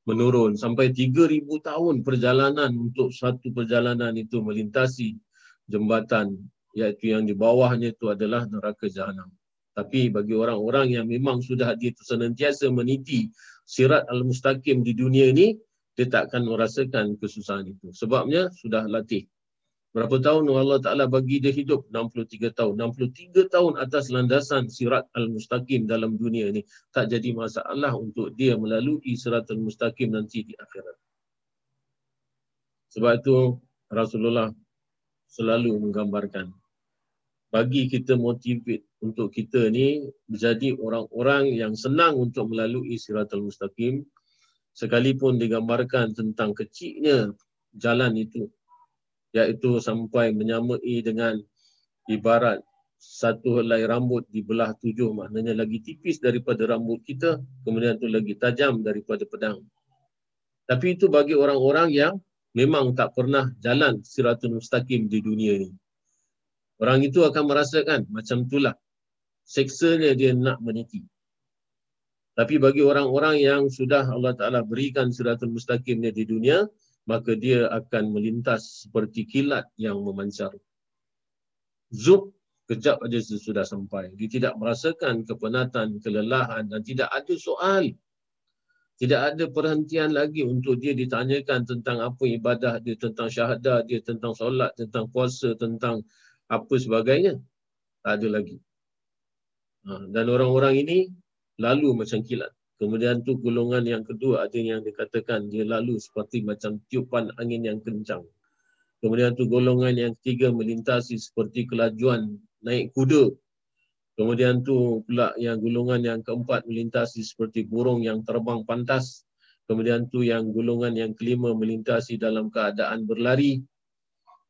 menurun. Sampai 3000 tahun perjalanan untuk satu perjalanan itu melintasi jembatan. Iaitu yang di bawahnya itu adalah neraka jahanam. Tapi bagi orang-orang yang memang sudah dia senantiasa meniti sirat al-mustaqim di dunia ini, dia tak akan merasakan kesusahan itu. Sebabnya sudah latih. Berapa tahun Allah Ta'ala bagi dia hidup? 63 tahun. 63 tahun atas landasan sirat al-mustaqim dalam dunia ni. Tak jadi masalah untuk dia melalui sirat al-mustaqim nanti di akhirat. Sebab itu Rasulullah selalu menggambarkan. Bagi kita motivate untuk kita ni menjadi orang-orang yang senang untuk melalui sirat al-mustaqim. Sekalipun digambarkan tentang kecilnya jalan itu. Iaitu sampai menyamai dengan ibarat satu helai rambut dibelah 7, maknanya lagi tipis daripada rambut kita, kemudian itu lagi tajam daripada pedang. Tapi itu bagi orang-orang yang memang tak pernah jalan siratul mustaqim di dunia ini. Orang itu akan merasakan macam itulah. Seksanya dia nak meniti. Tapi bagi orang-orang yang sudah Allah Ta'ala berikan siratul mustaqimnya di dunia, maka dia akan melintas seperti kilat yang memancar. Zup, kejap saja sesudah sampai. Dia tidak merasakan kepenatan, kelelahan dan tidak ada soal. Tidak ada perhentian lagi untuk dia ditanyakan tentang apa ibadah dia, tentang syahadah dia, tentang solat, tentang puasa, tentang apa sebagainya. Tak ada lagi. Dan orang-orang ini lalu macam kilat. Kemudian tu golongan yang kedua ada yang dikatakan dia lalu seperti macam tiupan angin yang kencang. Kemudian tu golongan yang ketiga melintasi seperti kelajuan naik kuda. Kemudian tu pula yang golongan yang keempat melintasi seperti burung yang terbang pantas. Kemudian tu yang golongan yang kelima melintasi dalam keadaan berlari.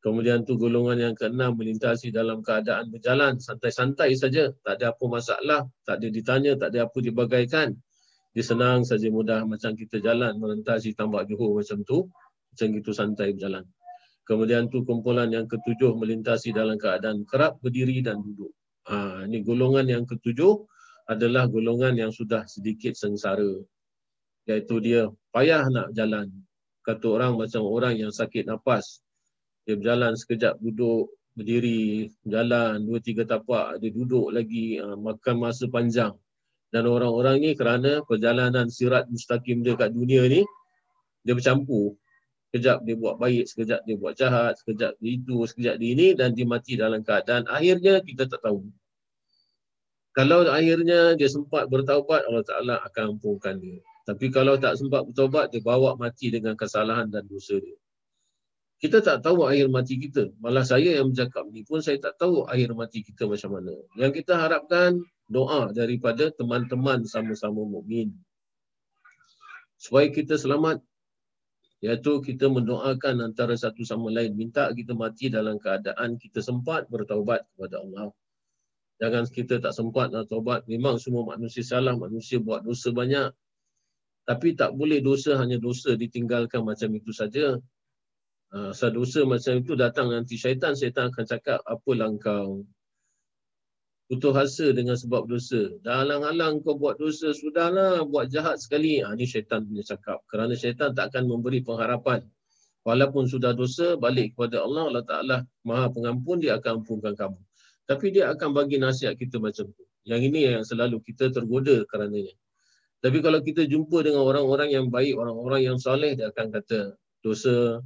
Kemudian tu golongan yang keenam melintasi dalam keadaan berjalan. Santai-santai saja, tak ada apa masalah, tak ada ditanya, tak ada apa dibagaikan. Dia senang saja mudah macam kita jalan melintasi tambak Johor macam tu. Macam gitu santai berjalan. Kemudian tu kumpulan yang ketujuh melintasi dalam keadaan kerap berdiri dan duduk. Ini golongan yang ketujuh adalah golongan yang sudah sedikit sengsara. Iaitu dia payah nak jalan. Kata orang macam orang yang sakit nafas. Dia berjalan sekejap, duduk, berdiri, jalan, 2-3 tapak, dia duduk lagi, makan masa panjang. Dan orang-orang ni kerana perjalanan sirat mustaqim dia kat dunia ni, dia bercampur. Sekejap dia buat baik, sekejap dia buat jahat, sekejap dia itu, sekejap dia ini, dan dia mati dalam keadaan akhirnya kita tak tahu. Kalau akhirnya dia sempat bertaubat, Allah Ta'ala akan ampunkan dia. Tapi kalau tak sempat bertaubat, dia bawa mati dengan kesalahan dan dosa dia. Kita tak tahu akhir mati kita. Malah saya yang bercakap ni pun, saya tak tahu akhir mati kita macam mana. Yang kita harapkan doa daripada teman-teman sama-sama mukmin supaya kita selamat. Iaitu kita mendoakan antara satu sama lain. Minta kita mati dalam keadaan kita sempat bertaubat kepada Allah. Jangan kita tak sempat nak taubat. Memang semua manusia salah. Manusia buat dosa banyak. Tapi tak boleh dosa hanya dosa ditinggalkan macam itu saja. Dosa macam itu datang nanti syaitan. Syaitan akan cakap, apalah engkau. Putus asa dengan sebab dosa. Dah alang-alang kau buat dosa, sudahlah buat jahat sekali. Ini syaitan punya cakap. Kerana syaitan tak akan memberi pengharapan. Walaupun sudah dosa, balik kepada Allah. Allah Ta'ala Maha Pengampun, dia akan ampunkan kamu. Tapi dia akan bagi nasihat kita macam tu. Yang ini yang selalu kita tergoda kerananya. Tapi kalau kita jumpa dengan orang-orang yang baik, orang-orang yang soleh, dia akan kata dosa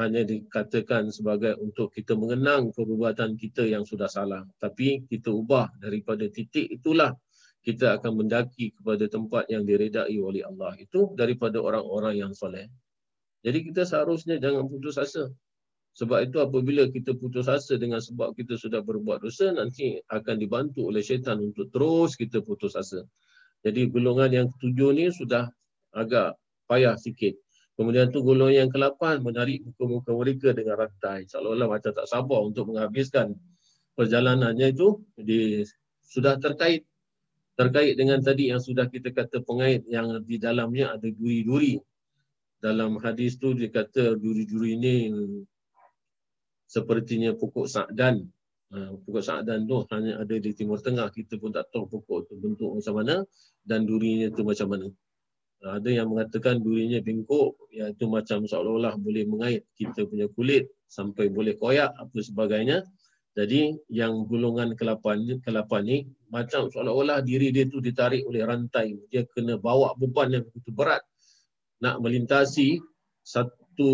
hanya dikatakan sebagai untuk kita mengenang perbuatan kita yang sudah salah. Tapi kita ubah daripada titik itulah kita akan mendaki kepada tempat yang diredai oleh Allah. Itu daripada orang-orang yang soleh. Jadi kita seharusnya jangan putus asa. Sebab itu apabila kita putus asa dengan sebab kita sudah berbuat dosa, nanti akan dibantu oleh syaitan untuk terus kita putus asa. Jadi golongan yang ketujuh ni sudah agak payah sikit. Kemudian tu golongan yang ke-8 menarik muka-muka mereka dengan rantai. Seolah-olah macam tak sabar untuk menghabiskan perjalanannya itu. Dia sudah terkait dengan tadi yang sudah kita kata pengait yang di dalamnya ada duri-duri. Dalam hadis tu dia kata duri-duri ini sepertinya pokok Sa'dan. Pokok Sa'dan tu hanya ada di Timur Tengah. Kita pun tak tahu pokok tu bentuk macam mana dan durinya tu macam mana. Ada yang mengatakan durinya bengkok, iaitu macam seolah-olah boleh mengait kita punya kulit sampai boleh koyak apa sebagainya. Jadi yang golongan ke-8 ni macam seolah-olah diri dia tu ditarik oleh rantai. Dia kena bawa beban yang begitu berat nak melintasi satu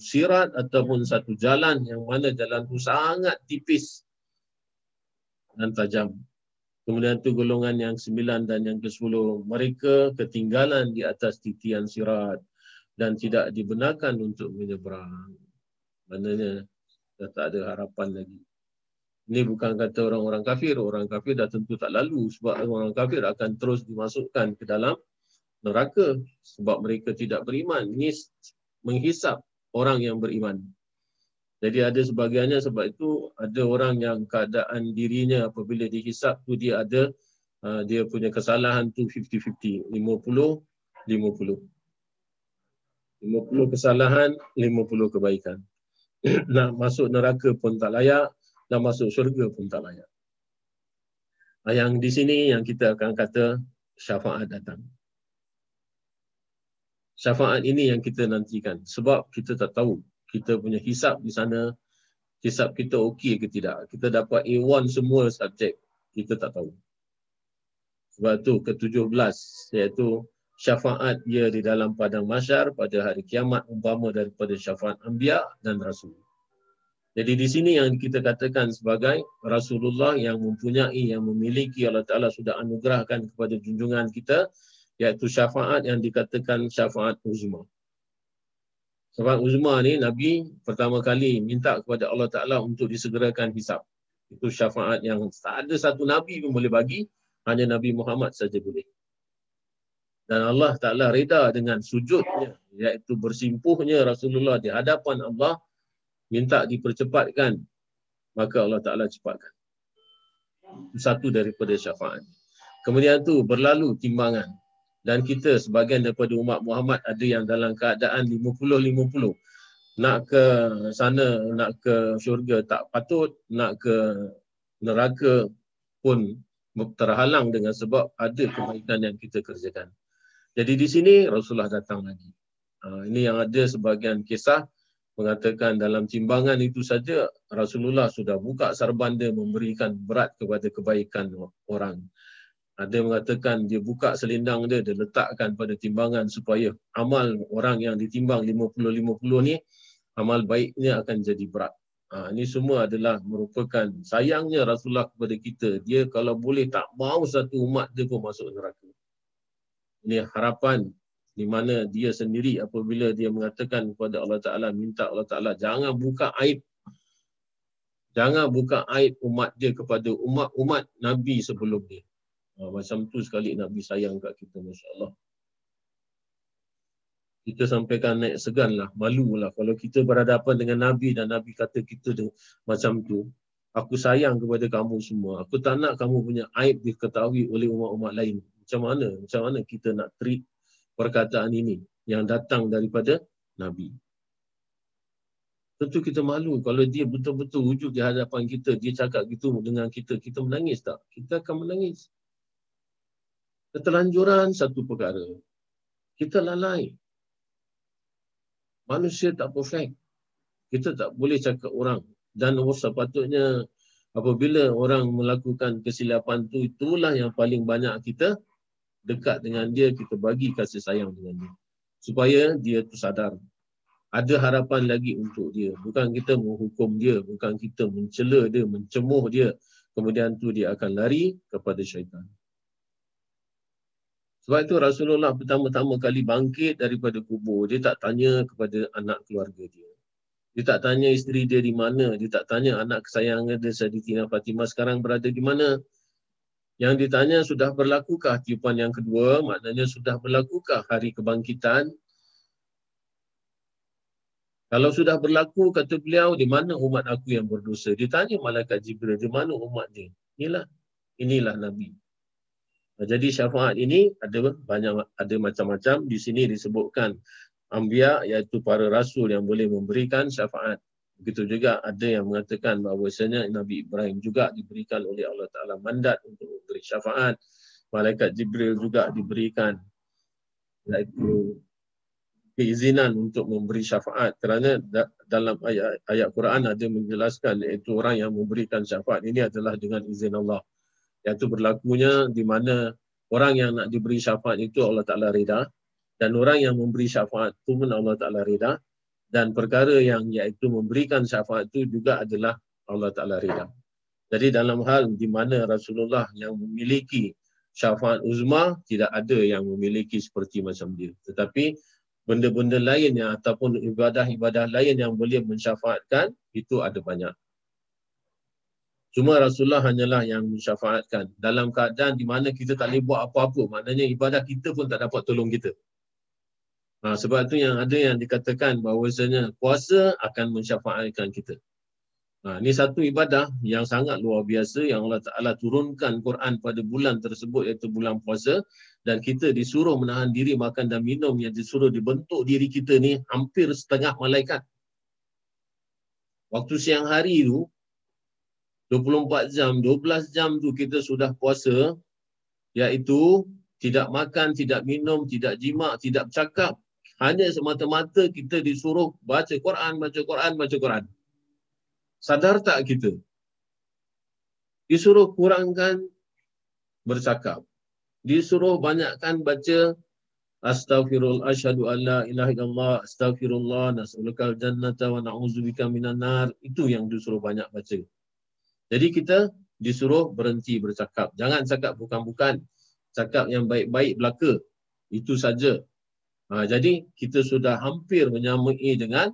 sirat ataupun satu jalan yang mana jalan tu sangat tipis dan tajam. Kemudian tu golongan yang 9 dan yang ke-10. Mereka ketinggalan di atas titian sirat dan tidak dibenarkan untuk menyeberang. Maknanya dah tak ada harapan lagi. Ini bukan kata orang-orang kafir. Orang kafir dah tentu tak lalu sebab orang kafir akan terus dimasukkan ke dalam neraka sebab mereka tidak beriman. Ini menghisap orang yang beriman. Jadi ada sebagainya, sebab itu ada orang yang keadaan dirinya apabila dihisap tu dia ada, dia punya kesalahan tu 50-50. 50 kesalahan, 50 kebaikan. Nak masuk neraka pun tak layak, nak masuk syurga pun tak layak. Yang di sini yang kita akan kata syafaat datang. Syafaat ini yang kita nantikan sebab kita tak tahu. Kita punya hisap di sana, hisap kita okey ke tidak. Kita dapat A1 semua subjek, kita tak tahu. Sebab tu ke-17, iaitu syafaat dia di dalam padang mahsyar pada hari kiamat umpama daripada syafaat anbiya dan rasul. Jadi di sini yang kita katakan sebagai Rasulullah yang mempunyai, yang memiliki, Allah Ta'ala sudah anugerahkan kepada junjungan kita, iaitu syafaat yang dikatakan syafaat uzma. Sebab uzma ni Nabi pertama kali minta kepada Allah Ta'ala untuk disegerakan hisab. Itu syafaat yang tak ada satu Nabi pun boleh bagi. Hanya Nabi Muhammad saja boleh. Dan Allah Ta'ala reda dengan sujudnya. Iaitu bersimpuhnya Rasulullah di hadapan Allah. Minta dipercepatkan. Maka Allah Ta'ala cepatkan. Satu daripada syafaat. Kemudian tu berlalu timbangan. Dan kita sebahagian daripada umat Muhammad ada yang dalam keadaan 50-50. Nak ke sana, nak ke syurga tak patut, nak ke neraka pun terhalang dengan sebab ada kebaikan yang kita kerjakan. Jadi di sini Rasulullah datang lagi. Ini yang ada sebahagian kisah mengatakan dalam timbangan itu saja Rasulullah sudah buka sarbanda memberikan berat kepada kebaikan orang. Ada mengatakan dia buka selendang dia, dia letakkan pada timbangan supaya amal orang yang ditimbang 50-50 ni, amal baiknya akan jadi berat. Ini semua adalah merupakan sayangnya Rasulullah kepada kita. Dia kalau boleh tak mahu satu umat dia pun masuk neraka. Ini harapan di mana dia sendiri apabila dia mengatakan kepada Allah Ta'ala, minta Allah Ta'ala jangan buka aib. Jangan buka aib umat dia kepada umat-umat Nabi sebelum dia. Macam tu sekali Nabi sayang kat kita, Masya Allah. Kita sampaikan naik segan lah, malu lah. Kalau kita berhadapan dengan Nabi dan Nabi kata kita macam tu, aku sayang kepada kamu semua. Aku tak nak kamu punya aib diketahui oleh umat-umat lain. Macam mana kita nak treat perkataan ini yang datang daripada Nabi. Tentu kita malu kalau dia betul-betul wujud di hadapan kita, dia cakap gitu dengan kita, kita menangis tak? Kita akan menangis. Keterlanjuran satu perkara. Kita lalai. Manusia tak perfect. Kita tak boleh cakap orang. Dan sepatutnya apabila orang melakukan kesilapan tu, itulah yang paling banyak kita dekat dengan dia, kita bagi kasih sayang dengan dia supaya dia tu sadar ada harapan lagi untuk dia. Bukan kita menghukum dia, bukan kita mencela dia, mencemuh dia, kemudian tu dia akan lari kepada syaitan. Sebab itu Rasulullah pertama-tama kali bangkit daripada kubur, dia tak tanya kepada anak keluarga dia, dia tak tanya isteri dia di mana, dia tak tanya anak kesayangan dia Saidatina Fatimah sekarang berada di mana. Yang ditanya, sudah berlakukah tiupan yang kedua? Maknanya, sudah berlakukah hari kebangkitan? Kalau sudah berlaku, kata beliau, di mana umat aku yang berdosa? Ditanya Malaikat Jibril, di mana umat dia? Inilah Nabi. Jadi syafaat ini ada macam-macam. Di sini disebutkan Anbiya, iaitu para Rasul yang boleh memberikan syafaat. Begitu juga ada yang mengatakan bahawasanya Nabi Ibrahim juga diberikan oleh Allah Ta'ala mandat untuk memberi syafaat. Malaikat Jibril juga diberikan, iaitu keizinan untuk memberi syafaat. Kerana dalam ayat Quran ada menjelaskan iaitu orang yang memberikan syafaat ini adalah dengan izin Allah. Iaitu berlakunya di mana orang yang nak diberi syafaat itu Allah Ta'ala reda. Dan orang yang memberi syafaat itu pun Allah Ta'ala reda. Dan perkara yang iaitu memberikan syafaat itu juga adalah Allah Ta'ala rida. Jadi dalam hal di mana Rasulullah yang memiliki syafaat uzma, tidak ada yang memiliki seperti macam dia. Tetapi benda-benda lain yang ataupun ibadah-ibadah lain yang boleh mensyafaatkan, itu ada banyak. Cuma Rasulullah hanyalah yang mensyafaatkan. Dalam keadaan di mana kita tak boleh buat apa-apa, maknanya ibadah kita pun tak dapat tolong kita. Sebab tu yang ada yang dikatakan bahawasanya puasa akan mensyafaatkan kita. Ini satu ibadah yang sangat luar biasa yang Allah Ta'ala turunkan Quran pada bulan tersebut, iaitu bulan puasa. Dan kita disuruh menahan diri makan dan minum, yang disuruh dibentuk diri kita ni hampir setengah malaikat. Waktu siang hari tu, 24 jam, 12 jam tu kita sudah puasa, iaitu tidak makan, tidak minum, tidak jima, tidak bercakap. Hanya semata-mata kita disuruh baca Quran. Sadar tak kita? Disuruh kurangkan bercakap. Disuruh banyakkan baca Astaghfirullah, asyhadu an la ilaha illallah, astaghfirullah, nas'alukal jannata wa na'udzubika minan nar. Itu yang disuruh banyak baca. Jadi kita disuruh berhenti bercakap. Jangan cakap bukan-bukan. Cakap yang baik-baik belaka. Itu saja. Jadi kita sudah hampir menyamai dengan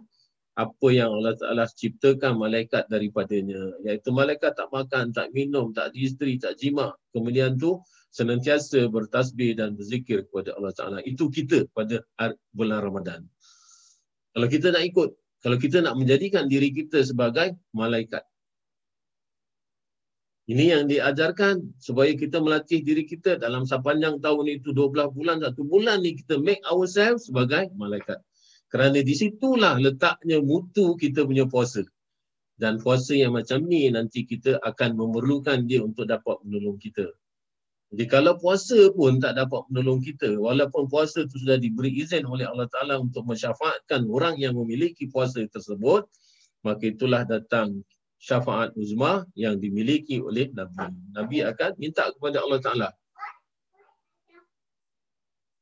apa yang Allah Ta'ala ciptakan malaikat daripadanya. Iaitu malaikat tak makan, tak minum, tak isteri, tak jima. Kemudian tu senantiasa bertasbih dan berzikir kepada Allah Ta'ala. Itu kita pada bulan Ramadan. Kalau kita nak ikut, kalau kita nak menjadikan diri kita sebagai malaikat. Ini yang diajarkan supaya kita melatih diri kita dalam sepanjang tahun itu 12 bulan, 1 bulan ni kita make ourselves sebagai malaikat. Kerana di situlah letaknya mutu kita punya puasa. Dan puasa yang macam ni nanti kita akan memerlukan dia untuk dapat menolong kita. Jadi kalau puasa pun tak dapat menolong kita, walaupun puasa itu sudah diberi izin oleh Allah Ta'ala untuk mensyafaatkan orang yang memiliki puasa tersebut, maka itulah datang syafaat uzmah yang dimiliki oleh Nabi. Nabi akan minta kepada Allah Ta'ala.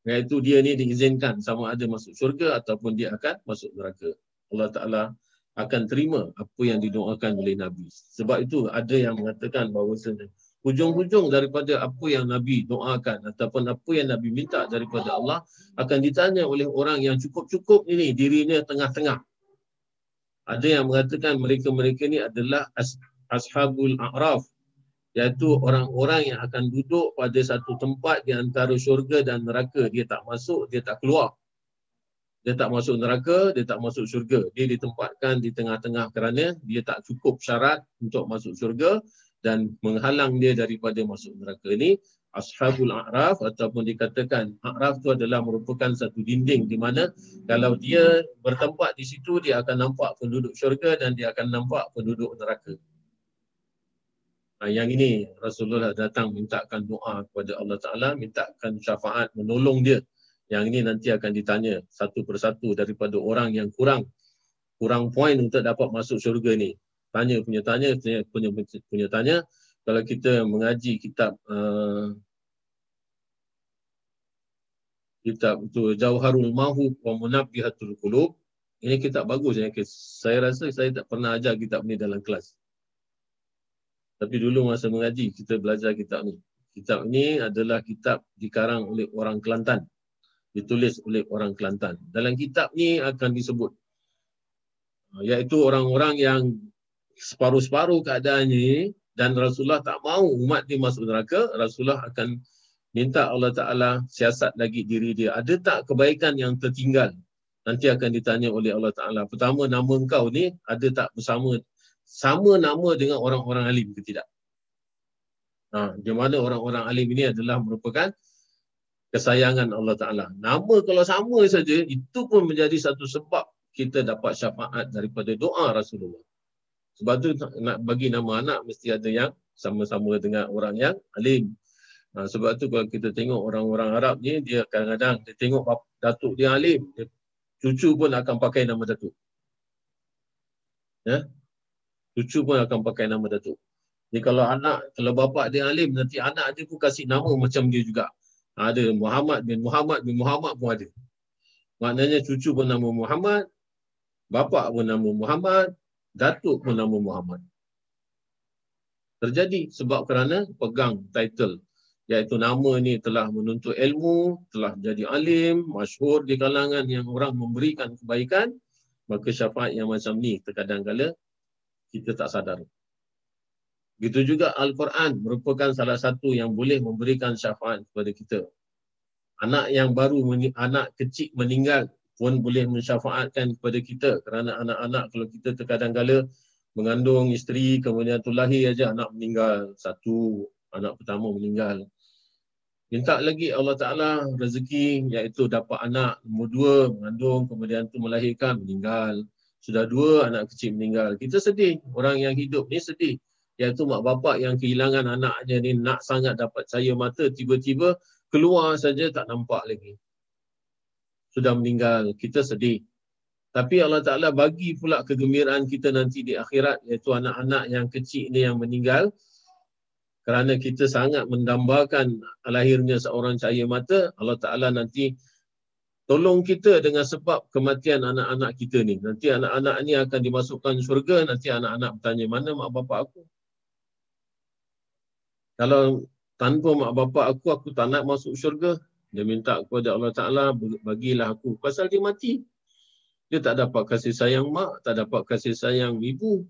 Iaitu dia ni diizinkan sama ada masuk syurga ataupun dia akan masuk neraka. Allah Ta'ala akan terima apa yang didoakan oleh Nabi. Sebab itu ada yang mengatakan bahawasanya hujung-hujung daripada apa yang Nabi doakan ataupun apa yang Nabi minta daripada Allah akan ditanya oleh orang yang cukup-cukup ini, dirinya tengah-tengah. Ada yang mengatakan mereka-mereka ni adalah Ashabul-A'raf, iaitu orang-orang yang akan duduk pada satu tempat di antara syurga dan neraka. Dia tak masuk, dia tak keluar. Dia tak masuk neraka, dia tak masuk syurga. Dia ditempatkan di tengah-tengah kerana dia tak cukup syarat untuk masuk syurga dan menghalang dia daripada masuk neraka ini. Ashabul A'raf ataupun dikatakan A'raf itu adalah merupakan satu dinding di mana kalau dia bertempat di situ, dia akan nampak penduduk syurga dan dia akan nampak penduduk neraka. Yang ini Rasulullah datang mintakan doa kepada Allah Ta'ala, mintakan syafaat menolong dia. Yang ini nanti akan ditanya satu persatu daripada orang yang kurang poin untuk dapat masuk syurga ni. Tanya punya tanya. Kalau kita mengaji kitab tu Jawharul Mahab wa Munabihatul Qulub, ini kitab bagus ya. Saya rasa saya tak pernah ajar kitab ni dalam kelas. Tapi dulu masa mengaji kita belajar kitab ni. Kitab ni adalah kitab dikarang oleh orang Kelantan. Ditulis oleh orang Kelantan. Dalam kitab ni akan disebut, iaitu orang-orang yang separuh-separuh keadaannya dan Rasulullah tak mahu umat dia masuk neraka. Rasulullah akan minta Allah Ta'ala siasat lagi diri dia. Ada tak kebaikan yang tertinggal? Nanti akan ditanya oleh Allah Ta'ala. Pertama, nama engkau ni ada tak sama nama dengan orang-orang alim ke tidak? Di mana orang-orang alim ini adalah merupakan kesayangan Allah Ta'ala. Nama kalau sama saja, itu pun menjadi satu sebab kita dapat syafaat daripada doa Rasulullah. Sebab tu nak bagi nama anak mesti ada yang sama-sama dengan orang yang alim. Sebab tu kalau kita tengok orang-orang Arab ni, dia kadang-kadang dia tengok datuk dia alim, dia, cucu pun akan pakai nama datuk. Ya? Cucu pun akan pakai nama datuk. Jadi kalau anak, kalau bapa dia alim, nanti anak dia pun kasih nama macam dia juga. Ada Muhammad bin Muhammad bin Muhammad pun ada. Maknanya cucu pun nama Muhammad, bapa pun nama Muhammad, datuk pun nama Muhammad. Terjadi sebab kerana pegang title, iaitu nama ni telah menuntut ilmu, telah jadi alim, masyhur di kalangan yang orang memberikan kebaikan, maka syafaat yang macam ni terkadang-kala kita tak sadar. Begitu juga Al-Quran merupakan salah satu yang boleh memberikan syafaat kepada kita. Anak kecil meninggal pun boleh mensyafaatkan kepada kita. Kerana anak-anak kalau kita terkadang-kala mengandung isteri, kemudian tu lahir aja anak meninggal. Satu, anak pertama meninggal. Minta lagi Allah Ta'ala rezeki, iaitu dapat anak. Nombor dua, mengandung, kemudian tu melahirkan, meninggal. Sudah dua, anak kecil meninggal. Kita sedih. Orang yang hidup ni sedih. Iaitu mak bapak yang kehilangan anaknya ni nak sangat dapat cahaya mata, tiba-tiba keluar saja tak nampak lagi. Sudah meninggal, kita sedih. Tapi Allah Ta'ala bagi pula kegembiraan kita nanti di akhirat, iaitu anak-anak yang kecil ni yang meninggal. Kerana kita sangat mendambakan lahirnya seorang cahaya mata, Allah Ta'ala nanti tolong kita dengan sebab kematian anak-anak kita ni. Nanti anak-anak ni akan dimasukkan syurga. Nanti anak-anak bertanya, mana mak bapak aku? Kalau tanpa mak bapak aku tak nak masuk syurga. Dia minta kepada Allah Ta'ala, bagilah aku. Pasal dia mati. Dia tak dapat kasih sayang mak, tak dapat kasih sayang ibu.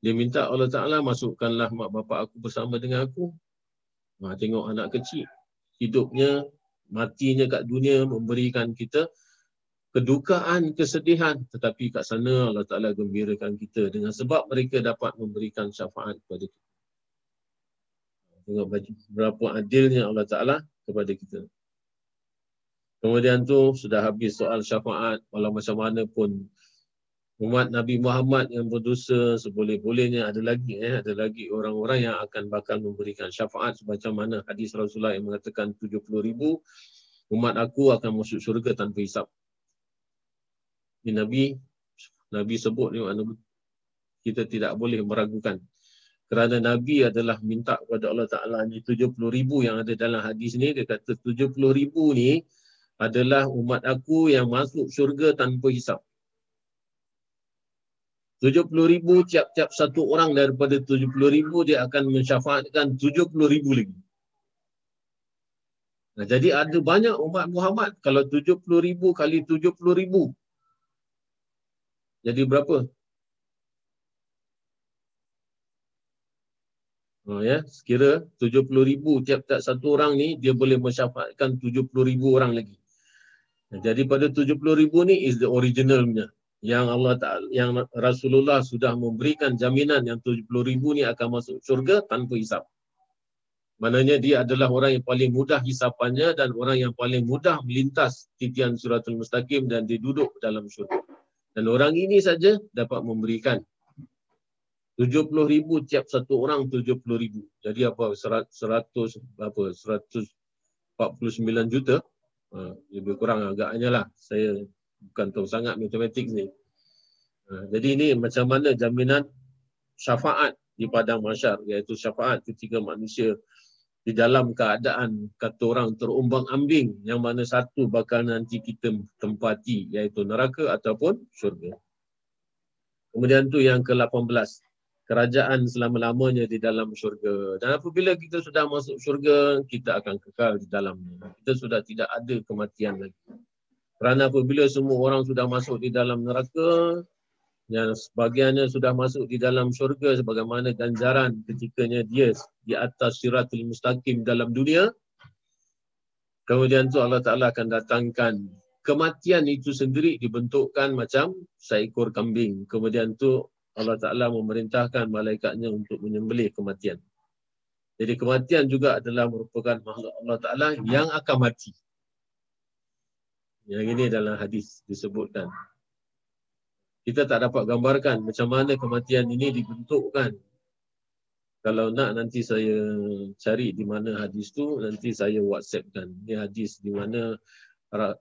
Dia minta Allah Ta'ala, masukkanlah mak bapak aku bersama dengan aku. Tengok anak kecil. Hidupnya, matinya kat dunia memberikan kita kedukaan, kesedihan. Tetapi kat sana Allah Ta'ala gembirakan kita dengan sebab mereka dapat memberikan syafaat kepada kita. Tengok berapa adilnya Allah Ta'ala kepada kita. Kemudian tu sudah habis soal syafaat. Walau macam mana pun umat Nabi Muhammad yang berdosa seboleh-bolehnya. Ada lagi orang-orang yang akan bakal memberikan syafaat sebacam mana hadis Rasulullah yang mengatakan 70,000 umat aku akan masuk syurga tanpa hisap. Ini Nabi sebut ni, kita tidak boleh meragukan. Kerana Nabi adalah minta kepada Allah Ta'ala ni 70,000 yang ada dalam hadis ni. Dia kata 70,000 ni adalah umat aku yang masuk syurga tanpa hisap. 70,000 tiap-tiap satu orang daripada 70,000 dia akan mensyafaatkan 70,000 lagi. Nah, jadi ada banyak umat Muhammad. Kalau 70,000 kali 70,000. Jadi berapa? Sekira 70,000 tiap-tiap satu orang ni, dia boleh mensyafaatkan 70,000 orang lagi. Jadi pada 70,000 ni is the originalnya. Yang Allah Ta'ala, yang Rasulullah sudah memberikan jaminan yang 70,000 ni akan masuk syurga tanpa hisap. Maknanya dia adalah orang yang paling mudah hisapannya dan orang yang paling mudah melintas titian suratul mustaqim dan diduduk dalam syurga. Dan orang ini saja dapat memberikan 70,000 tiap satu orang 70,000. Jadi apa 149 juta? Lebih kurang agaknya lah. Saya bukan tahu sangat matematik ni. Jadi ini macam mana jaminan syafaat di padang mahsyar, iaitu syafaat ketika manusia di dalam keadaan kata orang terombang-ambing, yang mana satu bakal nanti kita tempati, iaitu neraka ataupun syurga. Kemudian tu yang ke-18. Kerajaan selama-lamanya di dalam syurga. Dan apabila kita sudah masuk syurga, kita akan kekal di dalamnya. Kita sudah tidak ada kematian lagi. Kerana apabila semua orang sudah masuk di dalam neraka, yang sebahagiannya sudah masuk di dalam syurga sebagaimana ganjaran ketikanya dia di atas siratul mustaqim dalam dunia, kemudian tu Allah Ta'ala akan datangkan kematian itu sendiri dibentukkan macam seekor kambing. Kemudian tu Allah Ta'ala memerintahkan malaikatnya untuk menyembelih kematian. Jadi kematian juga adalah merupakan makhluk Allah Ta'ala yang akan mati. Yang ini dalam hadis disebutkan. Kita tak dapat gambarkan macam mana kematian ini dibentukkan. Kalau nak nanti saya cari di mana hadis tu, nanti saya WhatsAppkan. Ini hadis di mana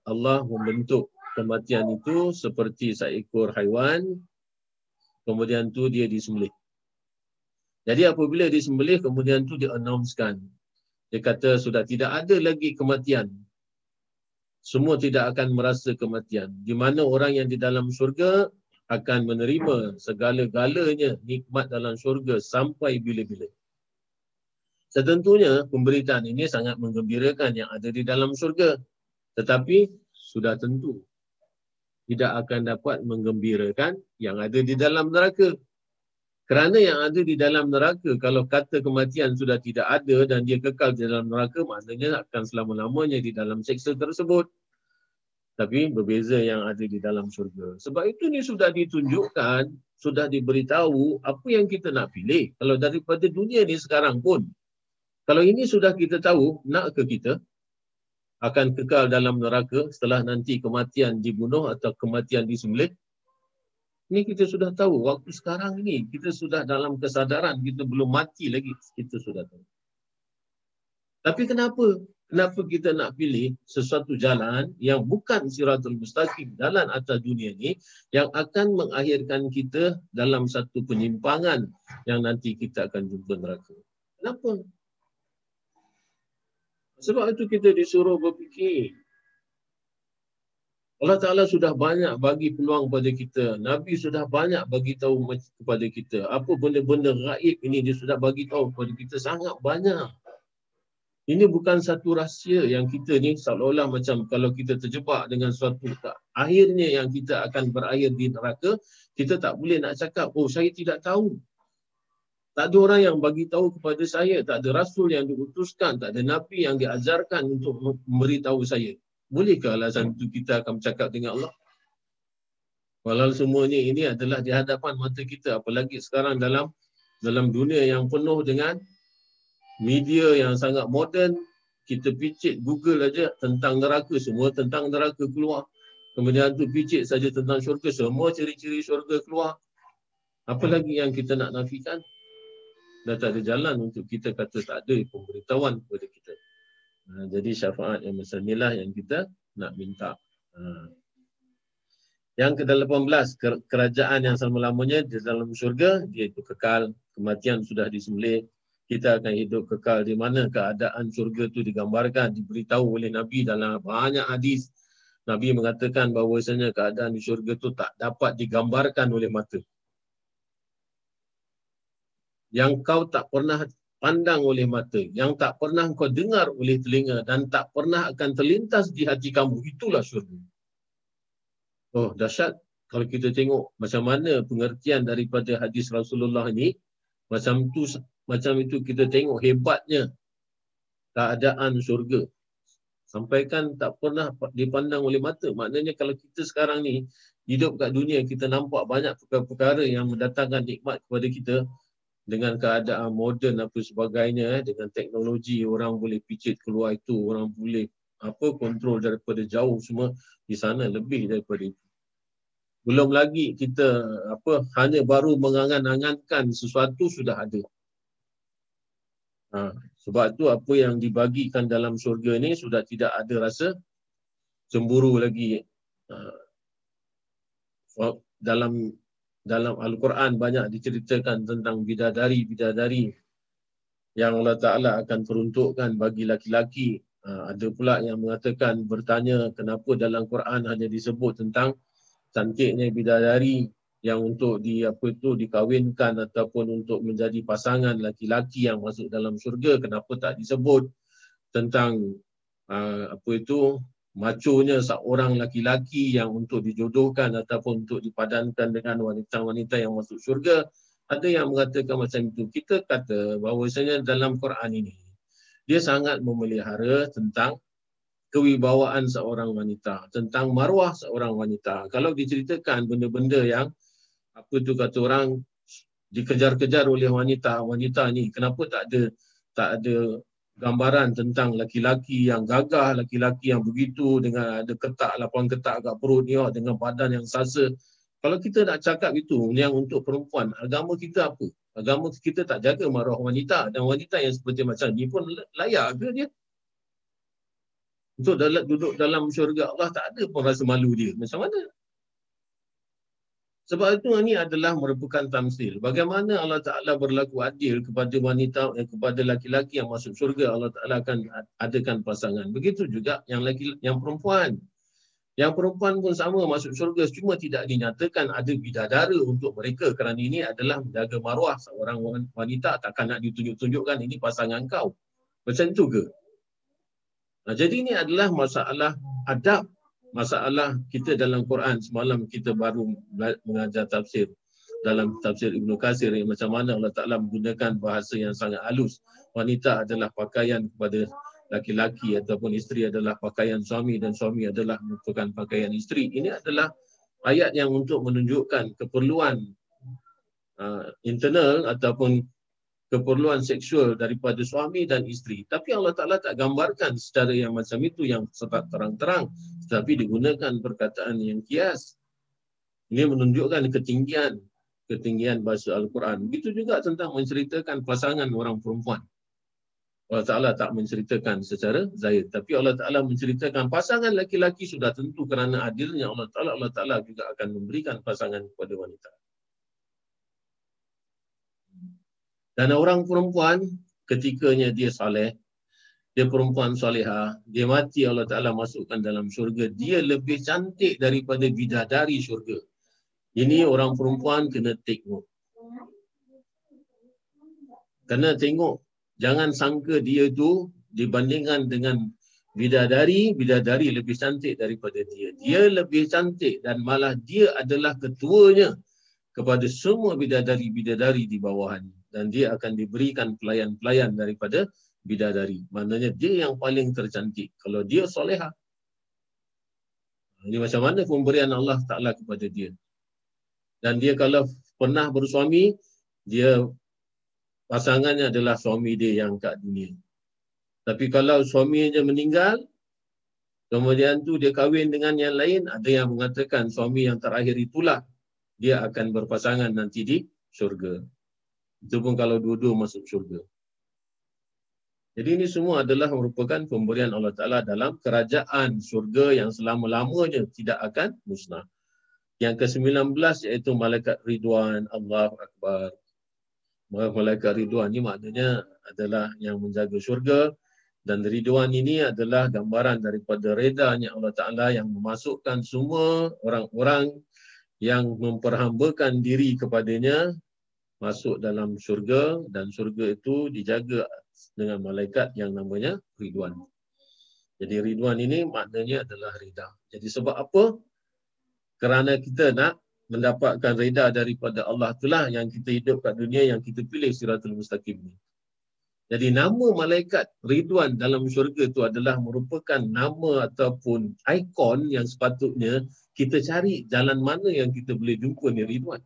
Allah membentuk kematian itu seperti seekor haiwan. Kemudian tu dia disembelih. Jadi apabila disembelih, kemudian tu dia announcekan. Dia kata sudah tidak ada lagi kematian. Semua tidak akan merasa kematian. Di mana orang yang di dalam syurga akan menerima segala-galanya nikmat dalam syurga sampai bila-bila. Setentunya pemberitaan ini sangat menggembirakan yang ada di dalam syurga. Tetapi sudah tentu tidak akan dapat menggembirakan yang ada di dalam neraka. Kerana yang ada di dalam neraka, kalau kata kematian sudah tidak ada dan dia kekal di dalam neraka, maksudnya akan selama-lamanya di dalam seksa tersebut. Tapi berbeza yang ada di dalam syurga. Sebab itu ni sudah ditunjukkan, sudah diberitahu apa yang kita nak pilih. Kalau daripada dunia ni sekarang pun, kalau ini sudah kita tahu, nak ke kita akan kekal dalam neraka setelah nanti kematian dibunuh atau kematian disembelih? Ini kita sudah tahu. Waktu sekarang ini kita sudah dalam kesadaran, kita belum mati lagi, kita sudah tahu. Tapi kenapa? Kenapa kita nak pilih sesuatu jalan yang bukan siratul mustaqim, jalan atas dunia ni, yang akan mengakhirkan kita dalam satu penyimpangan yang nanti kita akan jumpa neraka? Kenapa? Sebab itu kita disuruh berfikir. Allah Ta'ala sudah banyak bagi peluang kepada kita. Nabi sudah banyak bagi tahu kepada kita. Apa benda-benda gaib ini dia sudah bagi tahu kepada kita sangat banyak. Ini bukan satu rahsia yang kita ni seolah-olah macam kalau kita terjebak dengan suatu akhirnya yang kita akan berakhir di neraka, kita tak boleh nak cakap, oh saya tidak tahu. Tak ada orang yang bagi tahu kepada saya, tak ada rasul yang diutuskan, tak ada nabi yang diajarkan untuk memberitahu saya. Bolehkah alasan itu kita akan bercakap dengan Allah? Walau semuanya ini adalah di hadapan mata kita, apalagi sekarang dalam dunia yang penuh dengan media yang sangat moden, kita picit Google aja tentang neraka, semua tentang neraka keluar. Kemudian tu picit saja tentang syurga. Semua ciri-ciri syurga keluar. Apa lagi yang kita nak nafikan? Dah tak ada jalan untuk kita kata tak ada pemberitahuan kepada kita. Jadi syafaat yang besar inilah yang kita nak minta. Yang ke-18, kerajaan yang selama-lamanya di dalam syurga, dia itu kekal. Kematian sudah disembelih. Kita akan hidup kekal di mana keadaan syurga itu digambarkan, diberitahu oleh Nabi dalam banyak hadis. Nabi mengatakan bahawasanya keadaan di syurga itu tak dapat digambarkan oleh mata. Yang kau tak pernah pandang oleh mata, yang tak pernah kau dengar oleh telinga dan tak pernah akan terlintas di hati kamu, itulah syurga. Oh, dahsyat kalau kita tengok macam mana pengertian daripada hadis Rasulullah ini, macam itu kita tengok hebatnya keadaan syurga. Sampaikan tak pernah dipandang oleh mata. Maknanya kalau kita sekarang ni hidup kat dunia, kita nampak banyak perkara-perkara yang mendatangkan nikmat kepada kita. Dengan keadaan moden apa sebagainya, dengan teknologi orang boleh picit keluar itu, orang boleh kontrol daripada jauh semua. Di sana lebih daripada itu. Belum lagi kita hanya baru mengangan-angankan sesuatu sudah ada. Sebab tu apa yang dibagikan dalam syurga ni sudah tidak ada rasa cemburu lagi. Dalam Al-Quran banyak diceritakan tentang bidadari-bidadari yang Allah Ta'ala akan peruntukkan bagi laki-laki. Ada pula yang mengatakan, bertanya kenapa dalam Quran hanya disebut tentang cantiknya bidadari yang untuk dikawinkan ataupun untuk menjadi pasangan laki-laki yang masuk dalam syurga. Kenapa tak disebut tentang macunya seorang laki-laki yang untuk dijodohkan ataupun untuk dipadankan dengan wanita-wanita yang masuk syurga. Ada yang mengatakan macam itu. Kita kata bahawasanya dalam Quran ini, dia sangat memelihara tentang kewibawaan seorang wanita, tentang maruah seorang wanita. Kalau diceritakan benda-benda yang orang dikejar-kejar oleh wanita ni, kenapa tak ada gambaran tentang laki-laki yang gagah, laki-laki yang begitu dengan ada ketak, lapang ketak kat perut ni, dengan badan yang sasa. Kalau kita nak cakap itu, yang untuk perempuan, agama kita apa? Agama kita tak jaga maruah wanita, dan wanita yang seperti macam ni pun layak ke dia? Untuk duduk dalam syurga Allah, tak ada pun rasa malu dia. Macam mana? Sebab itu ini adalah merupakan tamsil. Bagaimana Allah Ta'ala berlaku adil kepada wanita, kepada laki-laki yang masuk syurga, Allah Ta'ala akan adakan pasangan. Begitu juga yang perempuan. Yang perempuan pun sama masuk syurga, cuma tidak dinyatakan ada bidadara untuk mereka. Kerana ini adalah menjaga maruah seorang wanita, takkan nak ditunjuk-tunjukkan ini pasangan kau. Macam itu ke? Jadi ini adalah masalah adab. Masalah kita dalam Quran. Semalam kita baru mengajar tafsir. Dalam tafsir Ibn Katsir, macam mana Allah Ta'ala menggunakan bahasa yang sangat halus. Wanita adalah pakaian kepada laki-laki, ataupun isteri adalah pakaian suami, dan suami adalah merupakan pakaian isteri. Ini adalah ayat yang untuk menunjukkan keperluan internal ataupun keperluan seksual daripada suami dan isteri. Tapi Allah Ta'ala tak gambarkan secara yang macam itu, yang secara terang-terang. Tapi digunakan perkataan yang kias. Ini menunjukkan ketinggian bahasa Al-Quran. Begitu juga tentang menceritakan pasangan orang perempuan. Allah Ta'ala tak menceritakan secara zahir. Tapi Allah Ta'ala menceritakan pasangan laki-laki sudah tentu kerana adilnya Allah Ta'ala juga akan memberikan pasangan kepada wanita. Dan orang perempuan, ketikanya dia soleh, dia perempuan solehah, dia mati, Allah Ta'ala masukkan dalam syurga, dia lebih cantik daripada bidadari syurga. Ini orang perempuan kena take note. Kena tengok, jangan sangka dia tu dibandingkan dengan bidadari, bidadari lebih cantik daripada dia. Dia lebih cantik dan malah dia adalah ketuanya kepada semua bidadari-bidadari di bawahannya. Dan dia akan diberikan pelayan-pelayan daripada bidadari. Maknanya dia yang paling tercantik kalau dia solehah. Ini macam mana pemberian Allah Ta'ala kepada dia. Dan dia kalau pernah bersuami, dia pasangannya adalah suami dia yang kat dunia. Tapi kalau suaminya meninggal, Kemudian tu dia kahwin dengan yang lain. Ada yang mengatakan suami yang terakhir itulah dia akan berpasangan nanti di syurga. Itu pun kalau dua-dua masuk syurga. Jadi ini semua adalah merupakan pemberian Allah Ta'ala dalam kerajaan syurga yang selama-lamanya tidak akan musnah. Yang ke-19 iaitu Malaikat Ridwan. Allahu Akbar. Malaikat Ridwan ini maknanya adalah yang menjaga syurga. Dan Ridwan ini adalah gambaran daripada redanya Allah Ta'ala yang memasukkan semua orang-orang yang memperhambakan diri kepadanya masuk dalam syurga. Dan syurga itu dijaga dengan malaikat yang namanya Ridwan. Jadi Ridwan ini maknanya adalah rida. Jadi sebab apa? Kerana kita nak mendapatkan rida daripada Allah, itulah yang kita hidup kat dunia, yang kita pilih Siratul Mustaqim ni. Jadi nama malaikat Ridwan dalam syurga itu adalah merupakan nama ataupun ikon yang sepatutnya kita cari jalan mana yang kita boleh jumpa ni Ridwan.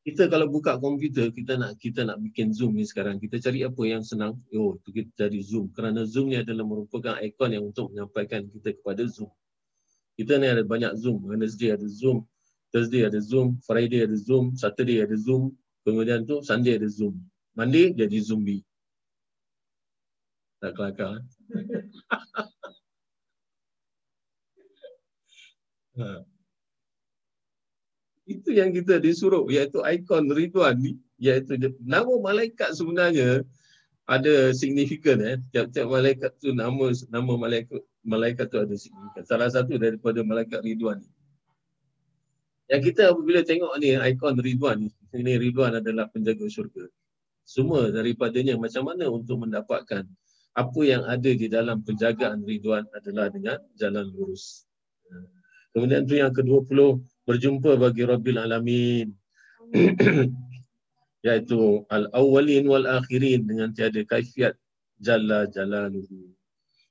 Kita kalau buka komputer, kita nak bikin Zoom ni sekarang. Kita cari apa yang senang? Oh, tu kita cari Zoom. Kerana Zoom ni adalah merupakan ikon yang untuk menyampaikan kita kepada Zoom. Kita ni ada banyak Zoom. Wednesday ada Zoom, Thursday ada Zoom, Friday ada Zoom, Saturday ada Zoom, kemudian tu Sunday ada Zoom. Monday jadi zombie. Tak kelakar. Ha. Itu yang kita disuruh, iaitu ikon Ridwan ni, iaitu nama malaikat sebenarnya ada signifikan. Tiap-tiap malaikat tu nama malaikat tu ada signifikan. Salah satu daripada malaikat Ridwan ni. Yang kita apabila tengok ni ikon Ridwan ni, ini Ridwan adalah penjaga syurga. Semua daripadanya macam mana untuk mendapatkan apa yang ada di dalam penjagaan Ridwan adalah dengan jalan lurus. Kemudian tu yang ke-20, berjumpa bagi Rabbil Alamin, iaitu al-awwalin wal-akhirin dengan tiada kaifiat jalla jalaluhu.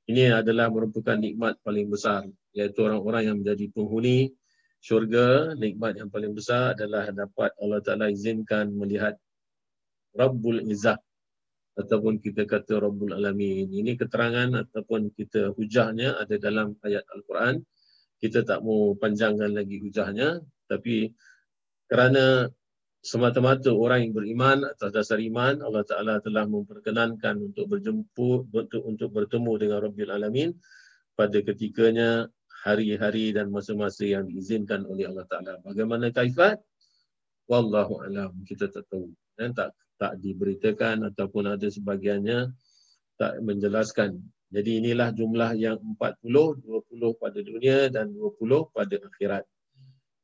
Ini adalah merupakan nikmat paling besar, iaitu orang-orang yang menjadi penghuni syurga. Nikmat yang paling besar adalah dapat Allah Ta'ala izinkan melihat Rabbul Izzah ataupun kita kata Rabbul Alamin. Ini keterangan ataupun kita hujahnya ada dalam ayat Al-Quran. Kita tak mau panjangkan lagi hujahnya, tapi kerana semata-mata orang yang beriman atas dasar iman, Allah Ta'ala telah memperkenankan untuk bertemu dengan Rabbil Alamin pada ketikanya, hari-hari dan masa-masa yang diizinkan oleh Allah Ta'ala. Bagaimana kaifat? Wallahu alam. Kita tak tahu. Tak diberitakan ataupun ada sebahagiannya tak menjelaskan. Jadi inilah jumlah yang 40, 20 pada dunia dan 20 pada akhirat.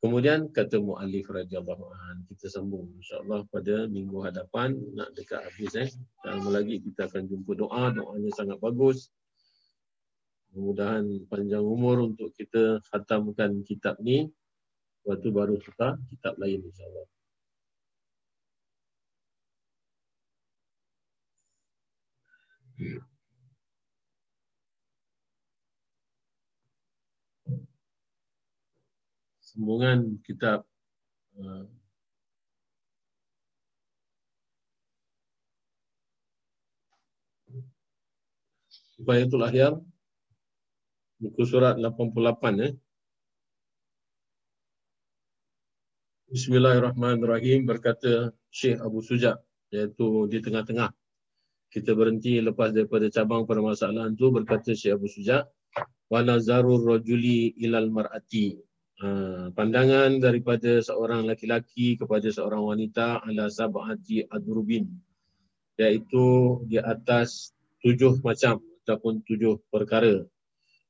Kemudian kata mu'allif radhiyallahu anhu, kita sambung insya-Allah pada minggu hadapan, nak dekat habis Tak lama lagi kita akan jumpa doa, doanya sangat bagus. Mudah-mudahan panjang umur untuk kita khatamkan kitab ni. Lepas tu baru kita kitab lain insya-Allah. Sambungan kitab Baitul Ahyar, buku surat 88. Bismillahirrahmanirrahim, berkata Syekh Abu Suja, iaitu di tengah-tengah. Kita berhenti lepas daripada cabang permasalahan tu, berkata Syekh Abu Suja, wa nazarur rajuli ilal mar'ati. Pandangan daripada seorang laki-laki kepada seorang wanita ala sab'ati adrubin, iaitu di atas 7 macam ataupun 7 perkara.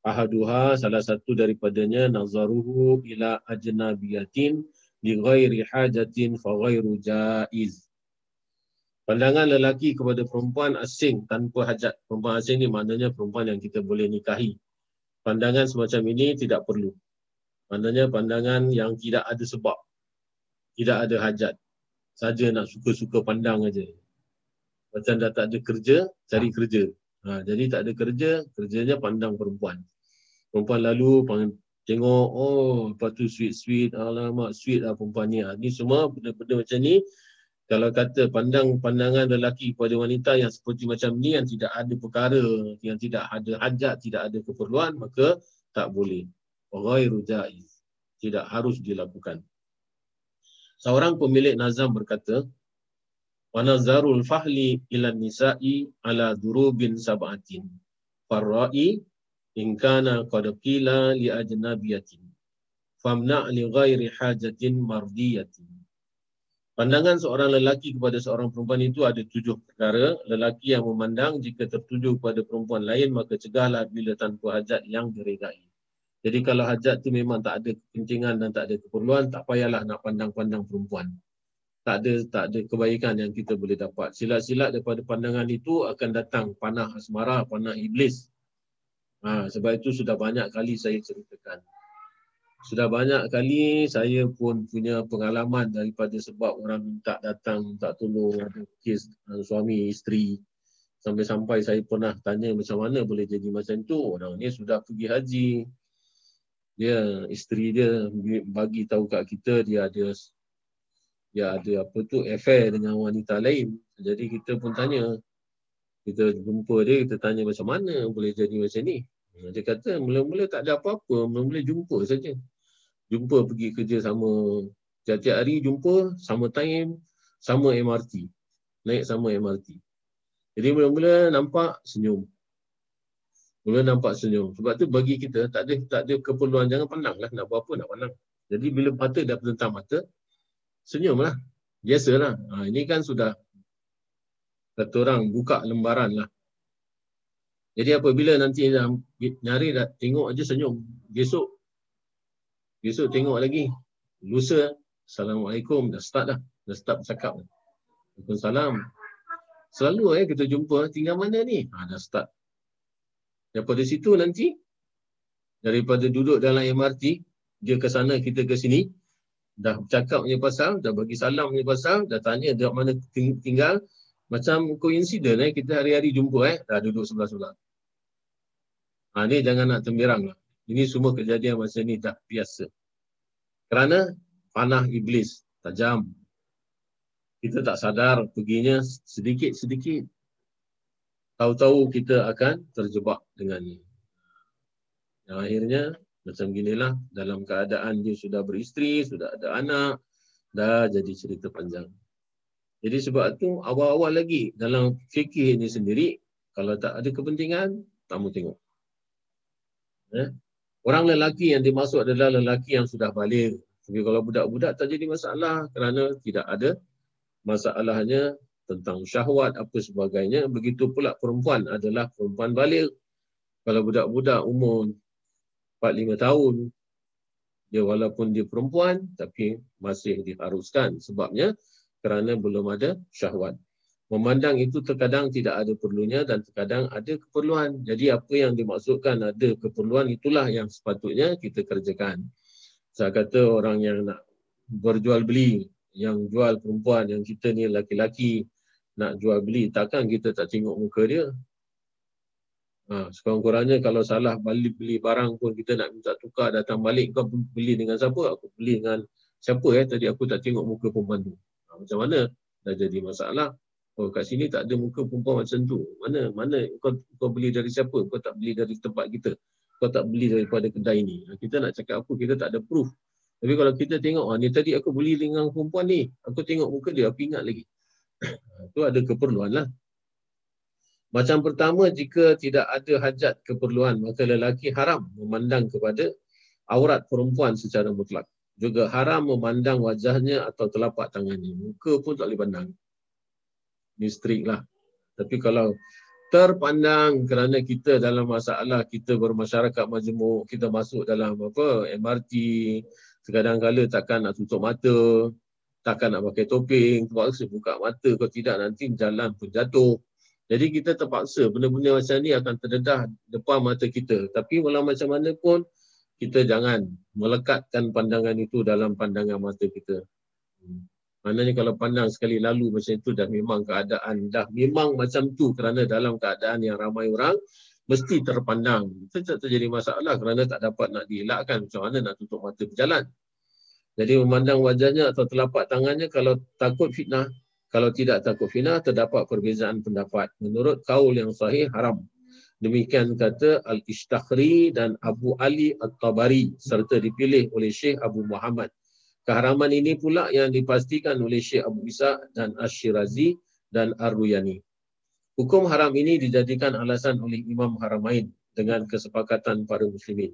Ahaduha, salah satu daripadanya, nazaruhu ila ajnabiyatin li ghairi hajatin fa ghairu jaiz. Pandangan lelaki kepada perempuan asing tanpa hajat. Perempuan asing ni maknanya perempuan yang kita boleh nikahi. Pandangan semacam ini tidak perlu. Maknanya pandangan yang tidak ada sebab, tidak ada hajat, saja nak suka-suka pandang aja. Macam dah tak ada kerja, cari kerja. Jadi tak ada kerja, kerjanya pandang perempuan. Perempuan lalu tengok, oh lepas tu sweet-sweet, alamak sweet lah perempuan ni. Ni semua benda-benda macam ni Kalau kata pandangan lelaki kepada wanita yang seperti macam ni, yang tidak ada perkara, yang tidak ada hajat, tidak ada keperluan, maka tak boleh. Ghairu jaiz. Tidak harus dilakukan. Seorang pemilik nazam berkata, wa nazarul fahli ilan nisa'i ala durubin sab'atin farra'i in kana qad qila li ajnabiyatin famna' li ghairi hajatin mardiyatin. Pandangan seorang lelaki kepada seorang perempuan itu ada 7 perkara. Lelaki yang memandang jika tertuju kepada perempuan lain, maka cegahlah bila tanpa hajat yang diredai. Jadi kalau hajat tu memang tak ada kepentingan dan tak ada keperluan, tak payahlah nak pandang-pandang perempuan. Tak ada kebaikan yang kita boleh dapat. Silat-silat daripada pandangan itu akan datang panah asmara, panah iblis. Sebab itu sudah banyak kali saya ceritakan. Sudah banyak kali saya pun punya pengalaman daripada sebab orang minta datang, minta tolong, ada kes suami, isteri. Sampai-sampai saya pernah tanya macam mana boleh jadi macam tu. Orang ni sudah pergi haji. Dia, isteri dia bagi tahu kat kita dia ada affair dengan wanita lain. Jadi kita pun tanya. Kita jumpa dia, kita tanya macam mana boleh jadi macam ni. Dia kata mula-mula tak ada apa-apa, mula-mula jumpa saja. Jumpa pergi kerja sama, tiap-tiap hari jumpa, sama time, sama MRT. Naik sama MRT. Jadi mula-mula nampak senyum. Sebab tu bagi kita tak ada keperluan, jangan pandanglah nak buat apa nak pandang. Jadi bila mata dah tentang mata, senyumlah. Biasalah. Ini kan sudah kata orang buka lembaranlah. Jadi apabila nanti dah nyari, dah tengok aja senyum. Besok tengok lagi. Lusa, Assalamualaikum. Dah start bercakap. Waalaikumsalam. Selalu kita jumpa, tinggal mana ni? Dah start. Daripada situ nanti, daripada duduk dalam MRT, dia ke sana, kita ke sini. Dah bercakap punya pasal, dah bagi salam punya pasal, dah tanya dari mana tinggal. Macam koinsiden, kita hari-hari jumpa, dah duduk sebelah-sebelah. Ni jangan nak tembirang lah. Ini semua kejadian masa ni dah biasa. Kerana panah iblis tajam. Kita tak sadar perginya sedikit-sedikit. Tahu-tahu kita akan terjebak dengannya. Yang akhirnya macam ginilah, dalam keadaan dia sudah beristeri, sudah ada anak, dah jadi cerita panjang. Jadi sebab tu awal-awal lagi dalam fikir ini sendiri, kalau tak ada kepentingan, tak mau tengok. Orang lelaki yang dimaksud adalah lelaki yang sudah baligh. Tapi kalau budak-budak tak jadi masalah kerana tidak ada masalahnya tentang syahwat apa sebagainya. Begitu pula perempuan adalah perempuan baligh. Kalau budak-budak umur 4-5 tahun, dia walaupun dia perempuan tapi masih diharuskan sebabnya kerana belum ada syahwat. Memandang itu terkadang tidak ada perlunya dan terkadang ada keperluan. Jadi apa yang dimaksudkan ada keperluan itulah yang sepatutnya kita kerjakan. Saya kata orang yang nak berjual beli, yang jual perempuan, yang kita ni laki-laki nak jual beli, takkan kita tak tengok muka dia. Sekurang-kurangnya kalau salah beli barang pun kita nak minta tukar, datang balik, kau beli dengan siapa? Aku beli dengan siapa tadi aku tak tengok muka perempuan tu. Macam mana dah jadi masalah? Oh, kat sini tak ada muka perempuan macam tu. Mana kau beli dari siapa? Kau tak beli dari tempat kita. Kau tak beli daripada kedai ni. Kita nak cakap apa? Kita tak ada proof. Tapi kalau kita tengok, ni tadi aku beli dengan perempuan ni. Aku tengok muka dia, aku ingat lagi. Itu ada keperluan lah. Macam pertama, jika tidak ada hajat keperluan, maka lelaki haram memandang kepada aurat perempuan secara mutlak. Juga haram memandang wajahnya atau telapak tangannya. Muka pun tak boleh pandang. Ini strict lah. Tapi kalau terpandang kerana kita dalam masalah, kita bermasyarakat majmuk, kita masuk dalam MRT, kadang-kadang takkan nak tutup mata, takkan nak pakai topeng, terpaksa buka mata, kalau tidak nanti jalan pun jatuh. Jadi kita terpaksa, benda-benda macam ni akan terdedah depan mata kita. Tapi walau macam mana pun, kita jangan melekatkan pandangan itu dalam pandangan mata kita. Maknanya kalau pandang sekali lalu macam itu, dah memang macam tu kerana dalam keadaan yang ramai orang, mesti terpandang. Itu tak terjadi masalah kerana tak dapat nak dielakkan. Macam mana nak tutup mata berjalan. Jadi memandang wajahnya atau telapak tangannya kalau takut fitnah, Kalau tidak takut fitnah, terdapat perbezaan pendapat. Menurut kaul yang sahih, haram. Demikian kata Al-Ishtakhri dan Abu Ali At-Tabari serta dipilih oleh Syekh Abu Muhammad. Keharaman ini pula yang dipastikan oleh Syekh Abu Isa dan Ash-Shirazi dan Ar-Ruyani. Hukum haram ini dijadikan alasan oleh Imam Haramain dengan kesepakatan para muslimin.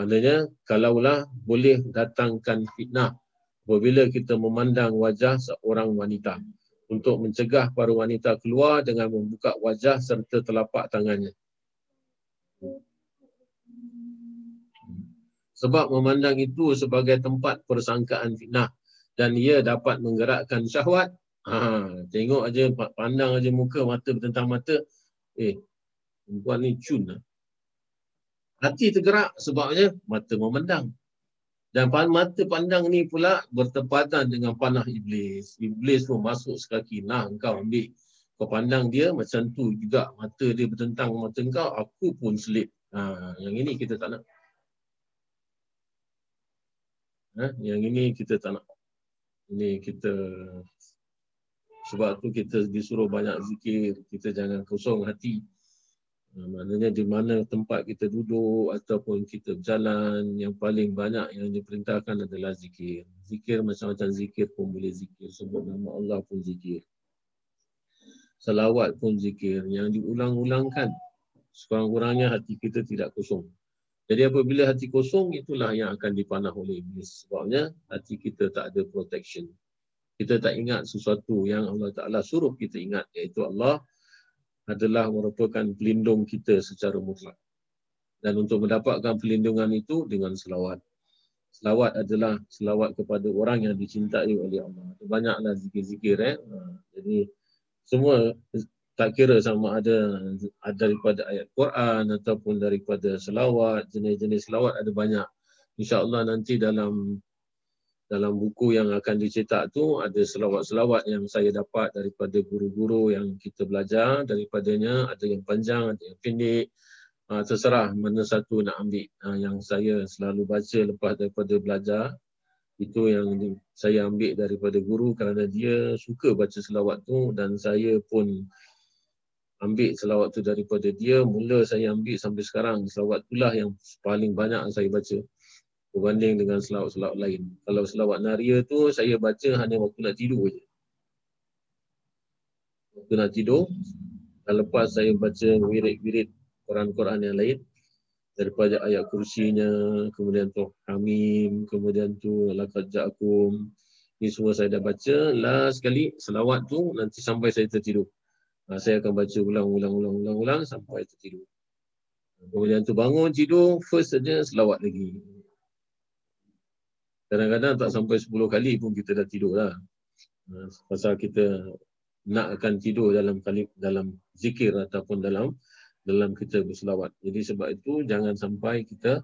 Maknanya, kalaulah boleh datangkan fitnah apabila kita memandang wajah seorang wanita, untuk mencegah para wanita keluar dengan membuka wajah serta telapak tangannya. Sebab memandang itu sebagai tempat persangkaan fitnah dan ia dapat menggerakkan syahwat. Tengok aja, pandang aja muka, mata bertentang mata. Perempuan ni cun lah. Hati tergerak sebabnya mata memandang. Dan mata pandang ni pula bertepatan dengan panah iblis. Iblis pun masuk sekaki. Nah, engkau ambil. Kau pandang dia macam tu juga. Mata dia bertentang mata engkau, aku pun selip. Yang ini kita tak nak. Yang ini kita tak nak. Ini kita... Sebab tu kita disuruh banyak zikir. Kita jangan kosong hati. Maknanya di mana tempat kita duduk ataupun kita berjalan, yang paling banyak yang diperintahkan adalah zikir. Zikir macam-macam zikir pun boleh zikir. Sebut nama Allah pun zikir. Salawat pun zikir. Yang diulang-ulangkan. Sekurang-kurangnya hati kita tidak kosong. Jadi apabila hati kosong, itulah yang akan dipanah oleh iblis. Sebabnya hati kita tak ada protection. Kita tak ingat sesuatu yang Allah Ta'ala suruh kita ingat, iaitu Allah adalah merupakan pelindung kita secara mutlak. Dan untuk mendapatkan pelindungan itu dengan selawat. Selawat adalah selawat kepada orang yang dicintai oleh Allah. Banyaklah zikir-zikir. Jadi semua, tak kira sama ada daripada ayat Quran ataupun daripada selawat, jenis-jenis selawat ada banyak. InsyaAllah nanti dalam buku yang akan dicetak tu ada selawat-selawat yang saya dapat daripada guru-guru yang kita belajar daripadanya. Ada yang panjang, ada yang pendek. Terserah mana satu nak ambil. Yang saya selalu baca lepas daripada belajar, itu yang saya ambil daripada guru kerana dia suka baca selawat tu dan saya pun ambil selawat tu daripada dia. Mula saya ambil sampai sekarang, selawat itulah yang paling banyak saya baca berbanding dengan selawat-selawat lain. Kalau selawat naria tu, saya baca hanya waktu nak tidur je. Waktu nak tidur, dan lepas saya baca wirid-wirid Quran-Quran yang lain, daripada ayat kursinya, kemudian tu Hamim, kemudian tu Laqad Ja'akum, ni semua saya dah baca. Last sekali, selawat tu nanti sampai saya tertidur. Saya akan baca ulang-ulang sampai tertidur. Kemudian tu bangun, tidur, first saja selawat lagi. Kadang-kadang tak sampai 10 kali pun kita dah tidur lah. Pasal kita nak akan tidur dalam zikir ataupun dalam kita berselawat. Jadi sebab itu jangan sampai kita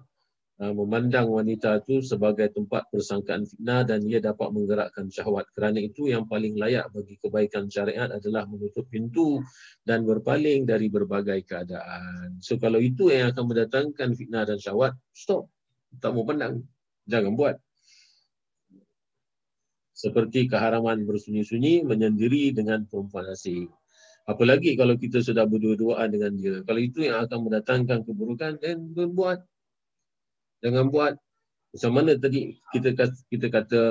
memandang wanita itu sebagai tempat persangkaan fitnah dan ia dapat menggerakkan syahwat. Kerana itu yang paling layak bagi kebaikan syariat adalah menutup pintu dan berpaling dari berbagai keadaan. So kalau itu yang akan mendatangkan fitnah dan syahwat, stop. Tak mau pandang. Jangan buat. Seperti keharaman bersunyi-sunyi menyendiri dengan perempuan asing. Apalagi kalau kita sudah berdua-duaan dengan dia. Kalau itu yang akan mendatangkan keburukan, then don't buat. Jangan buat. Macam mana tadi kita kata,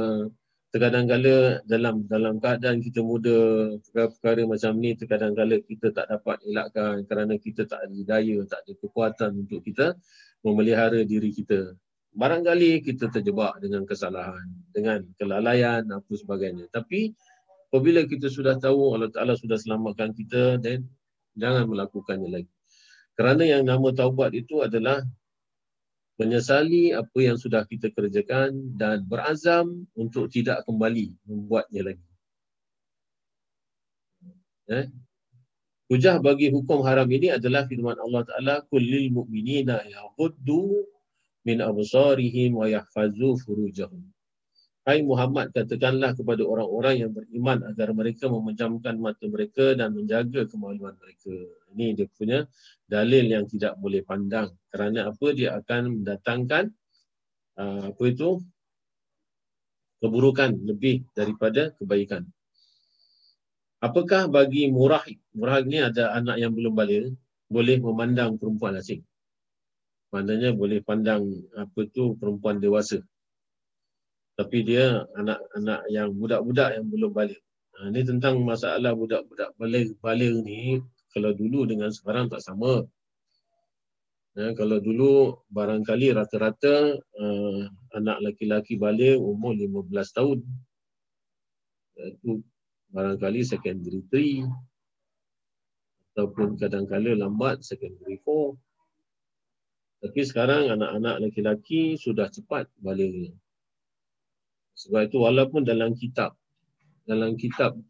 terkadang-kala dalam keadaan kita muda, perkara-perkara macam ni terkadang-kala kita tak dapat elakkan kerana kita tak ada daya, tak ada kekuatan untuk kita memelihara diri kita. Barangkali kita terjebak dengan kesalahan, dengan kelalaian, apa sebagainya. Tapi apabila kita sudah tahu Allah Ta'ala sudah selamatkan kita, then jangan melakukannya lagi. Kerana yang nama taubat itu adalah menyesali apa yang sudah kita kerjakan dan berazam untuk tidak kembali membuatnya lagi. Hujah bagi hukum haram ini adalah firman Allah Ta'ala, kullil mu'minina ya'uddu min absarihim wa yahfazu furujahum. Hai Muhammad, katakanlah kepada orang-orang yang beriman agar mereka memejamkan mata mereka dan menjaga kemaluan mereka. Ini dia punya dalil yang tidak boleh pandang. Kerana apa? Dia akan mendatangkan keburukan lebih daripada kebaikan. Apakah bagi murahik? Murahik ni ada anak yang belum baligh boleh memandang perempuan asing. Maknanya boleh pandang perempuan dewasa. Tapi dia anak-anak yang budak-budak yang belum baligh. Ini tentang masalah budak-budak baligh ni, kalau dulu dengan sekarang tak sama. Kalau dulu barangkali rata-rata anak lelaki baligh umur 15 tahun. Itu barangkali secondary 3 ataupun kadang-kadang lambat secondary 4. Tapi sekarang anak-anak lelaki sudah cepat balighnya. Sebab itu walaupun dalam kitab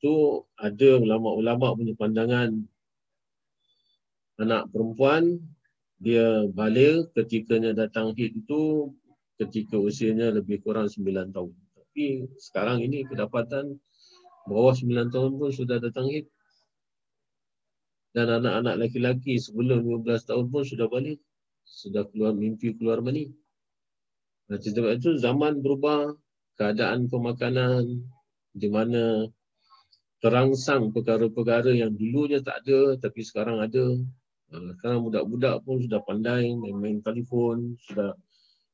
tu ada ulama-ulama punya pandangan anak perempuan dia baligh ketikanya datang haid itu ketika usianya lebih kurang 9 tahun. Tapi sekarang ini kedapatan bawah 9 tahun pun sudah datang haid. Dan anak-anak lelaki sebelum 15 tahun pun sudah baligh. Sudah keluar mimpi keluar mani. Sebab itu zaman berubah, keadaan pemakanan di mana terangsang perkara-perkara yang dulunya tak ada tapi sekarang ada. Sekarang budak-budak pun sudah pandai main telefon,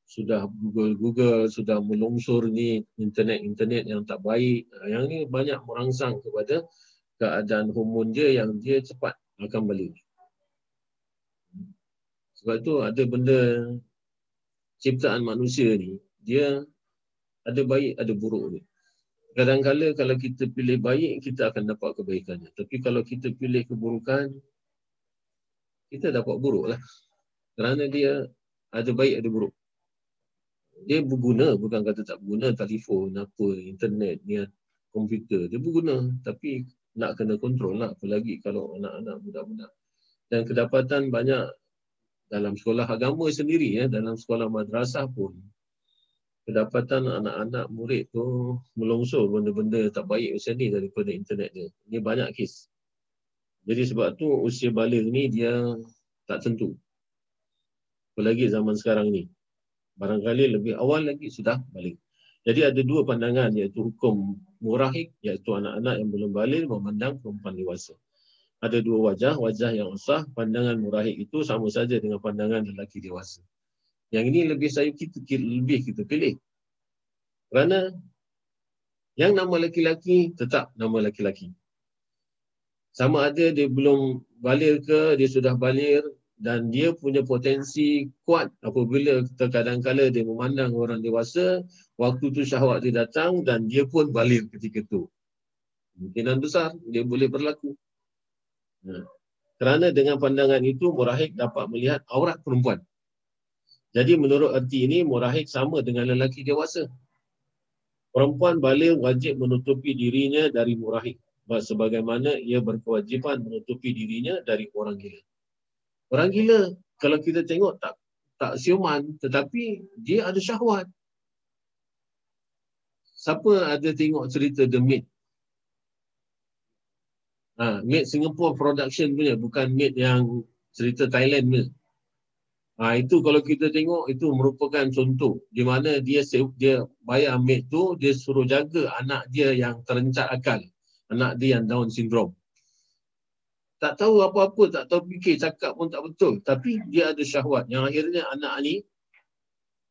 sudah Google, sudah melongsor ni internet yang tak baik. Yang ni banyak merangsang kepada keadaan hormon dia yang dia cepat akan baligh. Sebab tu ada benda ciptaan manusia ni, dia ada baik, ada buruk ni. Kadang-kadang kalau kita pilih baik, kita akan dapat kebaikannya. Tapi kalau kita pilih keburukan, kita dapat buruk lah. Kerana dia ada baik, ada buruk. Dia berguna, bukan kata tak berguna, telefon, internet, komputer. Dia berguna, tapi nak kena kontrol lah. Apalagi kalau anak-anak budak-budak. Dan kedapatan banyak dalam sekolah agama sendiri, dalam sekolah madrasah pun, kedapatan anak-anak murid tu melongsor benda-benda tak baik macam ni daripada internet dia. Ini banyak kes. Jadi sebab tu usia baligh ni dia tak tentu. Apalagi zaman sekarang ni. Barangkali lebih awal lagi sudah baligh. Jadi ada dua pandangan, iaitu hukum murahik, iaitu anak-anak yang belum baligh memandang perempuan dewasa. Ada dua wajah yang usah, pandangan murahik itu sama saja dengan pandangan lelaki dewasa. Yang ini lebih kita pilih. Kerana yang nama lelaki tetap nama lelaki. Sama ada dia belum baligh ke, dia sudah baligh dan dia punya potensi kuat apabila terkadang-kadang dia memandang orang dewasa, waktu tu syahwat dia datang dan dia pun baligh ketika tu. Kemungkinan besar dia boleh berlaku. Kerana dengan pandangan itu murahik dapat melihat aurat perempuan. Jadi menurut erti ini murahik sama dengan lelaki dewasa. Perempuan baligh wajib menutupi dirinya dari murahik sebagaimana ia berkewajipan menutupi dirinya dari orang gila. Orang gila kalau kita tengok tak siuman tetapi dia ada syahwat. Siapa ada tengok cerita The Maid? Made Singapore production punya, bukan made yang cerita Thailand punya. Itu kalau kita tengok, itu merupakan contoh di mana dia bayar made tu, dia suruh jaga anak dia yang terencat akal, anak dia yang Down syndrome. Tak tahu apa-apa, tak tahu fikir, cakap pun tak betul. Tapi dia ada syahwat yang akhirnya anak ni,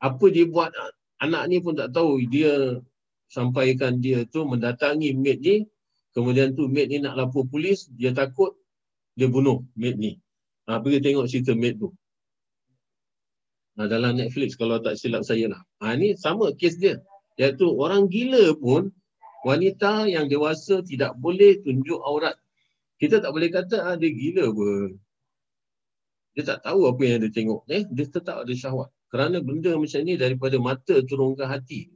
apa dia buat, anak ni pun tak tahu. Dia sampaikan dia tu mendatangi made ni. Kemudian tu maid ni nak lapor polis, dia takut, dia bunuh maid ni. Pergi tengok cerita maid tu. Dalam Netflix kalau tak silap saya lah. Ini sama kes dia. Iaitu orang gila pun, wanita yang dewasa tidak boleh tunjuk aurat. Kita tak boleh kata dia gila pun. Dia tak tahu apa yang dia tengok. Dia tetap ada syahwat. Kerana benda macam ni daripada mata turun ke hati.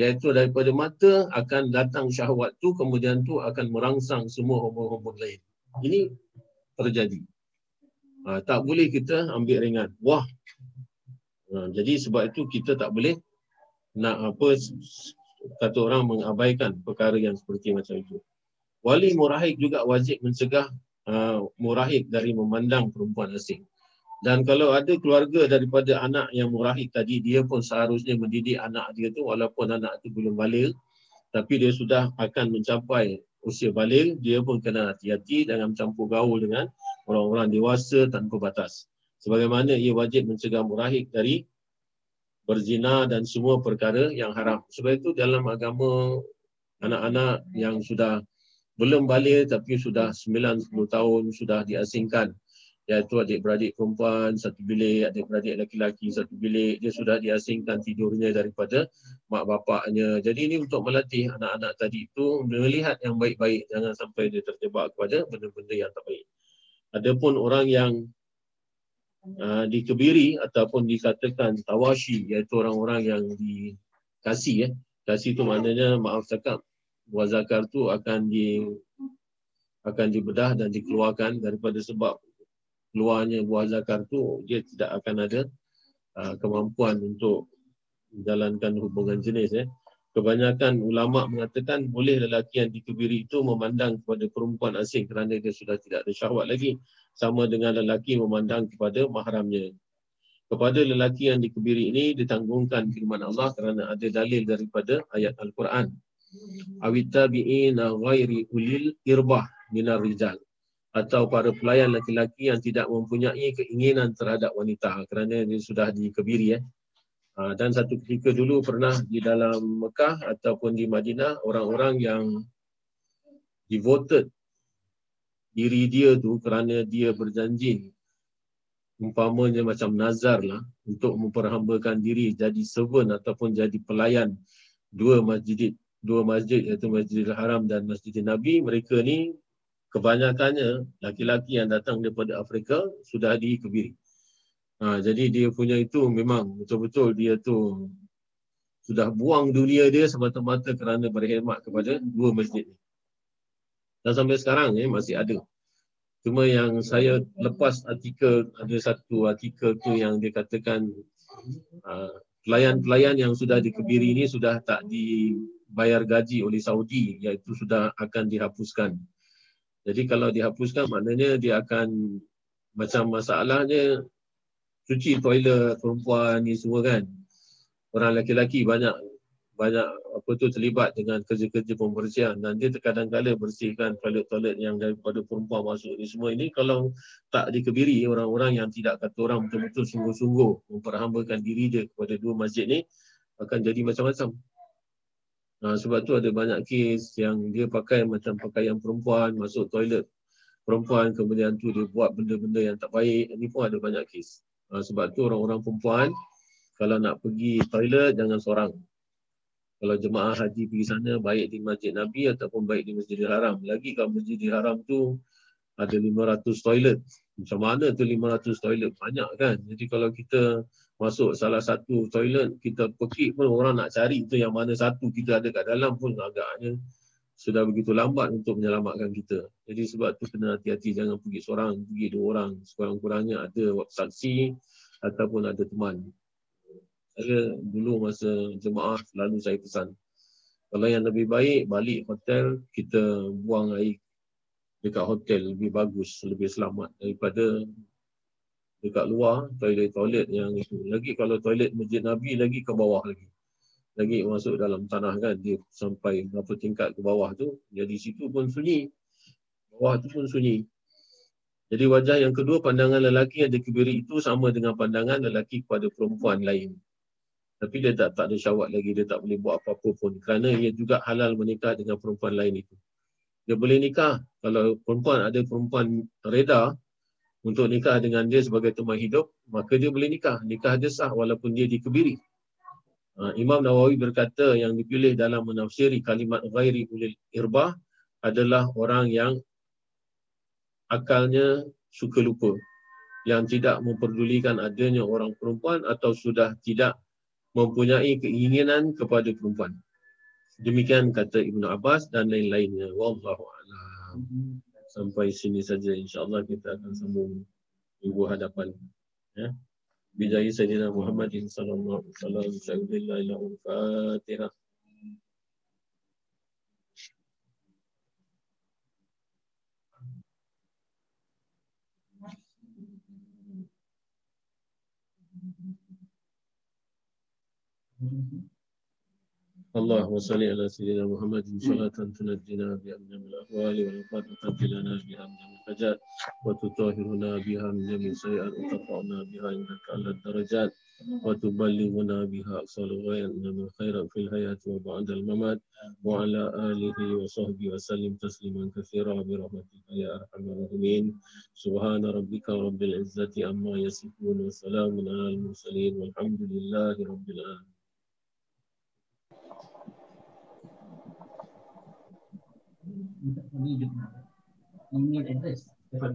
Iaitu daripada mata akan datang syahwat tu, kemudian tu akan merangsang semua hormon-hormon lain. Ini terjadi. Tak boleh kita ambil ringan. Jadi sebab itu kita tak boleh nak kata orang mengabaikan perkara yang seperti macam itu. Wali murahik juga wajib mencegah murahik dari memandang perempuan asing. Dan kalau ada keluarga daripada anak yang murahik tadi, dia pun seharusnya mendidik anak dia tu walaupun anak tu belum baligh. Tapi dia sudah akan mencapai usia baligh, dia pun kena hati-hati dalam campur gaul dengan orang-orang dewasa tanpa batas. Sebagaimana ia wajib mencegah murahik dari berzina dan semua perkara yang haram. Sebab itu dalam agama anak-anak yang sudah belum baligh tapi sudah 9-10 tahun sudah diasingkan, iaitu adik-beradik perempuan satu bilik, adik-beradik lelaki-lelaki satu bilik, dia sudah diasingkan tidurnya daripada mak bapaknya. Jadi ini untuk melatih anak-anak tadi itu melihat yang baik-baik, jangan sampai dia terjebak kepada benda-benda yang tak baik. Adapun orang yang dikebiri ataupun dikatakan tawashi, iaitu orang-orang yang dikasih, kasih tu maknanya maaf cakap, wazakar tu akan dibedah dan dikeluarkan daripada sebab keluarnya buah zakar tu, dia tidak akan ada kemampuan untuk menjalankan hubungan jenis. Kebanyakan ulama' mengatakan boleh lelaki yang dikebiri itu memandang kepada perempuan asing kerana dia sudah tidak ada syahwat lagi. Sama dengan lelaki memandang kepada mahramnya. Kepada lelaki yang dikebiri ini ditanggungkan firman Allah kerana ada dalil daripada ayat Al-Quran. Awitabi'ina ghairi ulil irbah minar rijal, atau para pelayan lelaki-lelaki yang tidak mempunyai keinginan terhadap wanita kerana dia sudah dikebiri. Dan satu ketika dulu pernah di dalam Mekah ataupun di Madinah, orang-orang yang devoted diri dia tu kerana dia berjanji, umpamanya macam nazar lah, untuk memperhambakan diri jadi servant ataupun jadi pelayan dua masjid iaitu Masjidil Haram dan Masjidil Nabi. Mereka ni kebanyakannya laki-laki yang datang daripada Afrika sudah dikebiri. Jadi dia punya itu memang betul-betul dia tu sudah buang dunia dia semata-mata kerana berkhidmat kepada dua masjid ni. Dan sampai sekarang masih ada. Cuma yang saya lepas artikel, ada satu artikel tu yang dia katakan pelayan-pelayan yang sudah dikebiri ni sudah tak dibayar gaji oleh Saudi, iaitu sudah akan dihapuskan. Jadi kalau dihapuskan maknanya dia akan macam masalahnya cuci toilet perempuan ni semua kan. Orang lelaki-lelaki banyak terlibat dengan kerja-kerja pembersihan dan dia terkadang-kadang bersihkan toilet-toilet yang daripada perempuan masuk ni semua. Ini kalau tak dikebiri orang-orang yang tidak kata orang betul-betul sungguh-sungguh memperhambakan diri dia kepada dua masjid ni, akan jadi macam-macam. Sebab tu ada banyak kes yang dia pakai macam pakaian perempuan, masuk toilet perempuan, kemudian tu dia buat benda-benda yang tak baik. Ini pun ada banyak kes. Sebab tu orang-orang perempuan kalau nak pergi toilet jangan seorang. Kalau jemaah haji pergi sana, baik di Masjid Nabi ataupun baik di Masjidil Haram. Lagi kalau Masjidil Haram tu ada 500 toilet. Macam mana tu 500 toilet? Banyak kan? Jadi kalau kita masuk salah satu toilet, kita pekik pun orang nak cari tu yang mana satu kita ada kat dalam pun agaknya sudah begitu lambat untuk menyelamatkan kita. Jadi sebab tu kena hati-hati, jangan pergi seorang, pergi dua orang. Sekurang-kurangnya ada saksi ataupun ada teman. Saya dulu masa jemaah selalu saya pesan, kalau yang lebih baik balik hotel, kita buang air dekat hotel lebih bagus, lebih selamat daripada dekat luar, toilet-toilet yang itu. Lagi kalau toilet Masjid Nabi lagi ke bawah lagi. Lagi masuk dalam tanah kan, dia sampai berapa tingkat ke bawah tu. Jadi situ pun sunyi. Bawah tu pun sunyi. Jadi wajah yang kedua, pandangan lelaki yang dikebiri itu sama dengan pandangan lelaki kepada perempuan lain. Tapi dia tak ada syahwat lagi, dia tak boleh buat apa-apa pun. Kerana ia juga halal menikah dengan perempuan lain itu. Dia boleh nikah kalau perempuan ada perempuan reda untuk nikah dengan dia sebagai teman hidup, maka dia boleh nikah. Nikah dia sah walaupun dia dikebiri. Imam Nawawi berkata yang dipilih dalam menafsiri kalimat ghairi ulil irbah adalah orang yang akalnya suka lupa, yang tidak memperdulikan adanya orang perempuan atau sudah tidak mempunyai keinginan kepada perempuan. Demikian kata Ibn Abbas dan lain-lainnya. Wallahu a'lam. Sampai sini saja, insya-Allah kita akan sambung minggu hadapan. Bijaya Sayyidina Muhammadin sallallahu alaihi wasallam. Al-Fatihah. اللهم صل على سيدنا محمد صلاة تنجينا بها من الأهوال والأوقات وتنجينا بها من الحاجات وتطهرنا بها من جميع سيئات وترفعنا بها إنك على الدرجات وتبلغنا بها أقصى غاياتنا من خير في الحياة وبعد الممات وعلى آله وصحبه وسلم تسليما كثيرا برحمتك يا أرحم الراحمين سبحان ربك رب العزة عما يصفون وسلام على المرسلين والحمد لله رب العالمين. Ini juga. Ini address.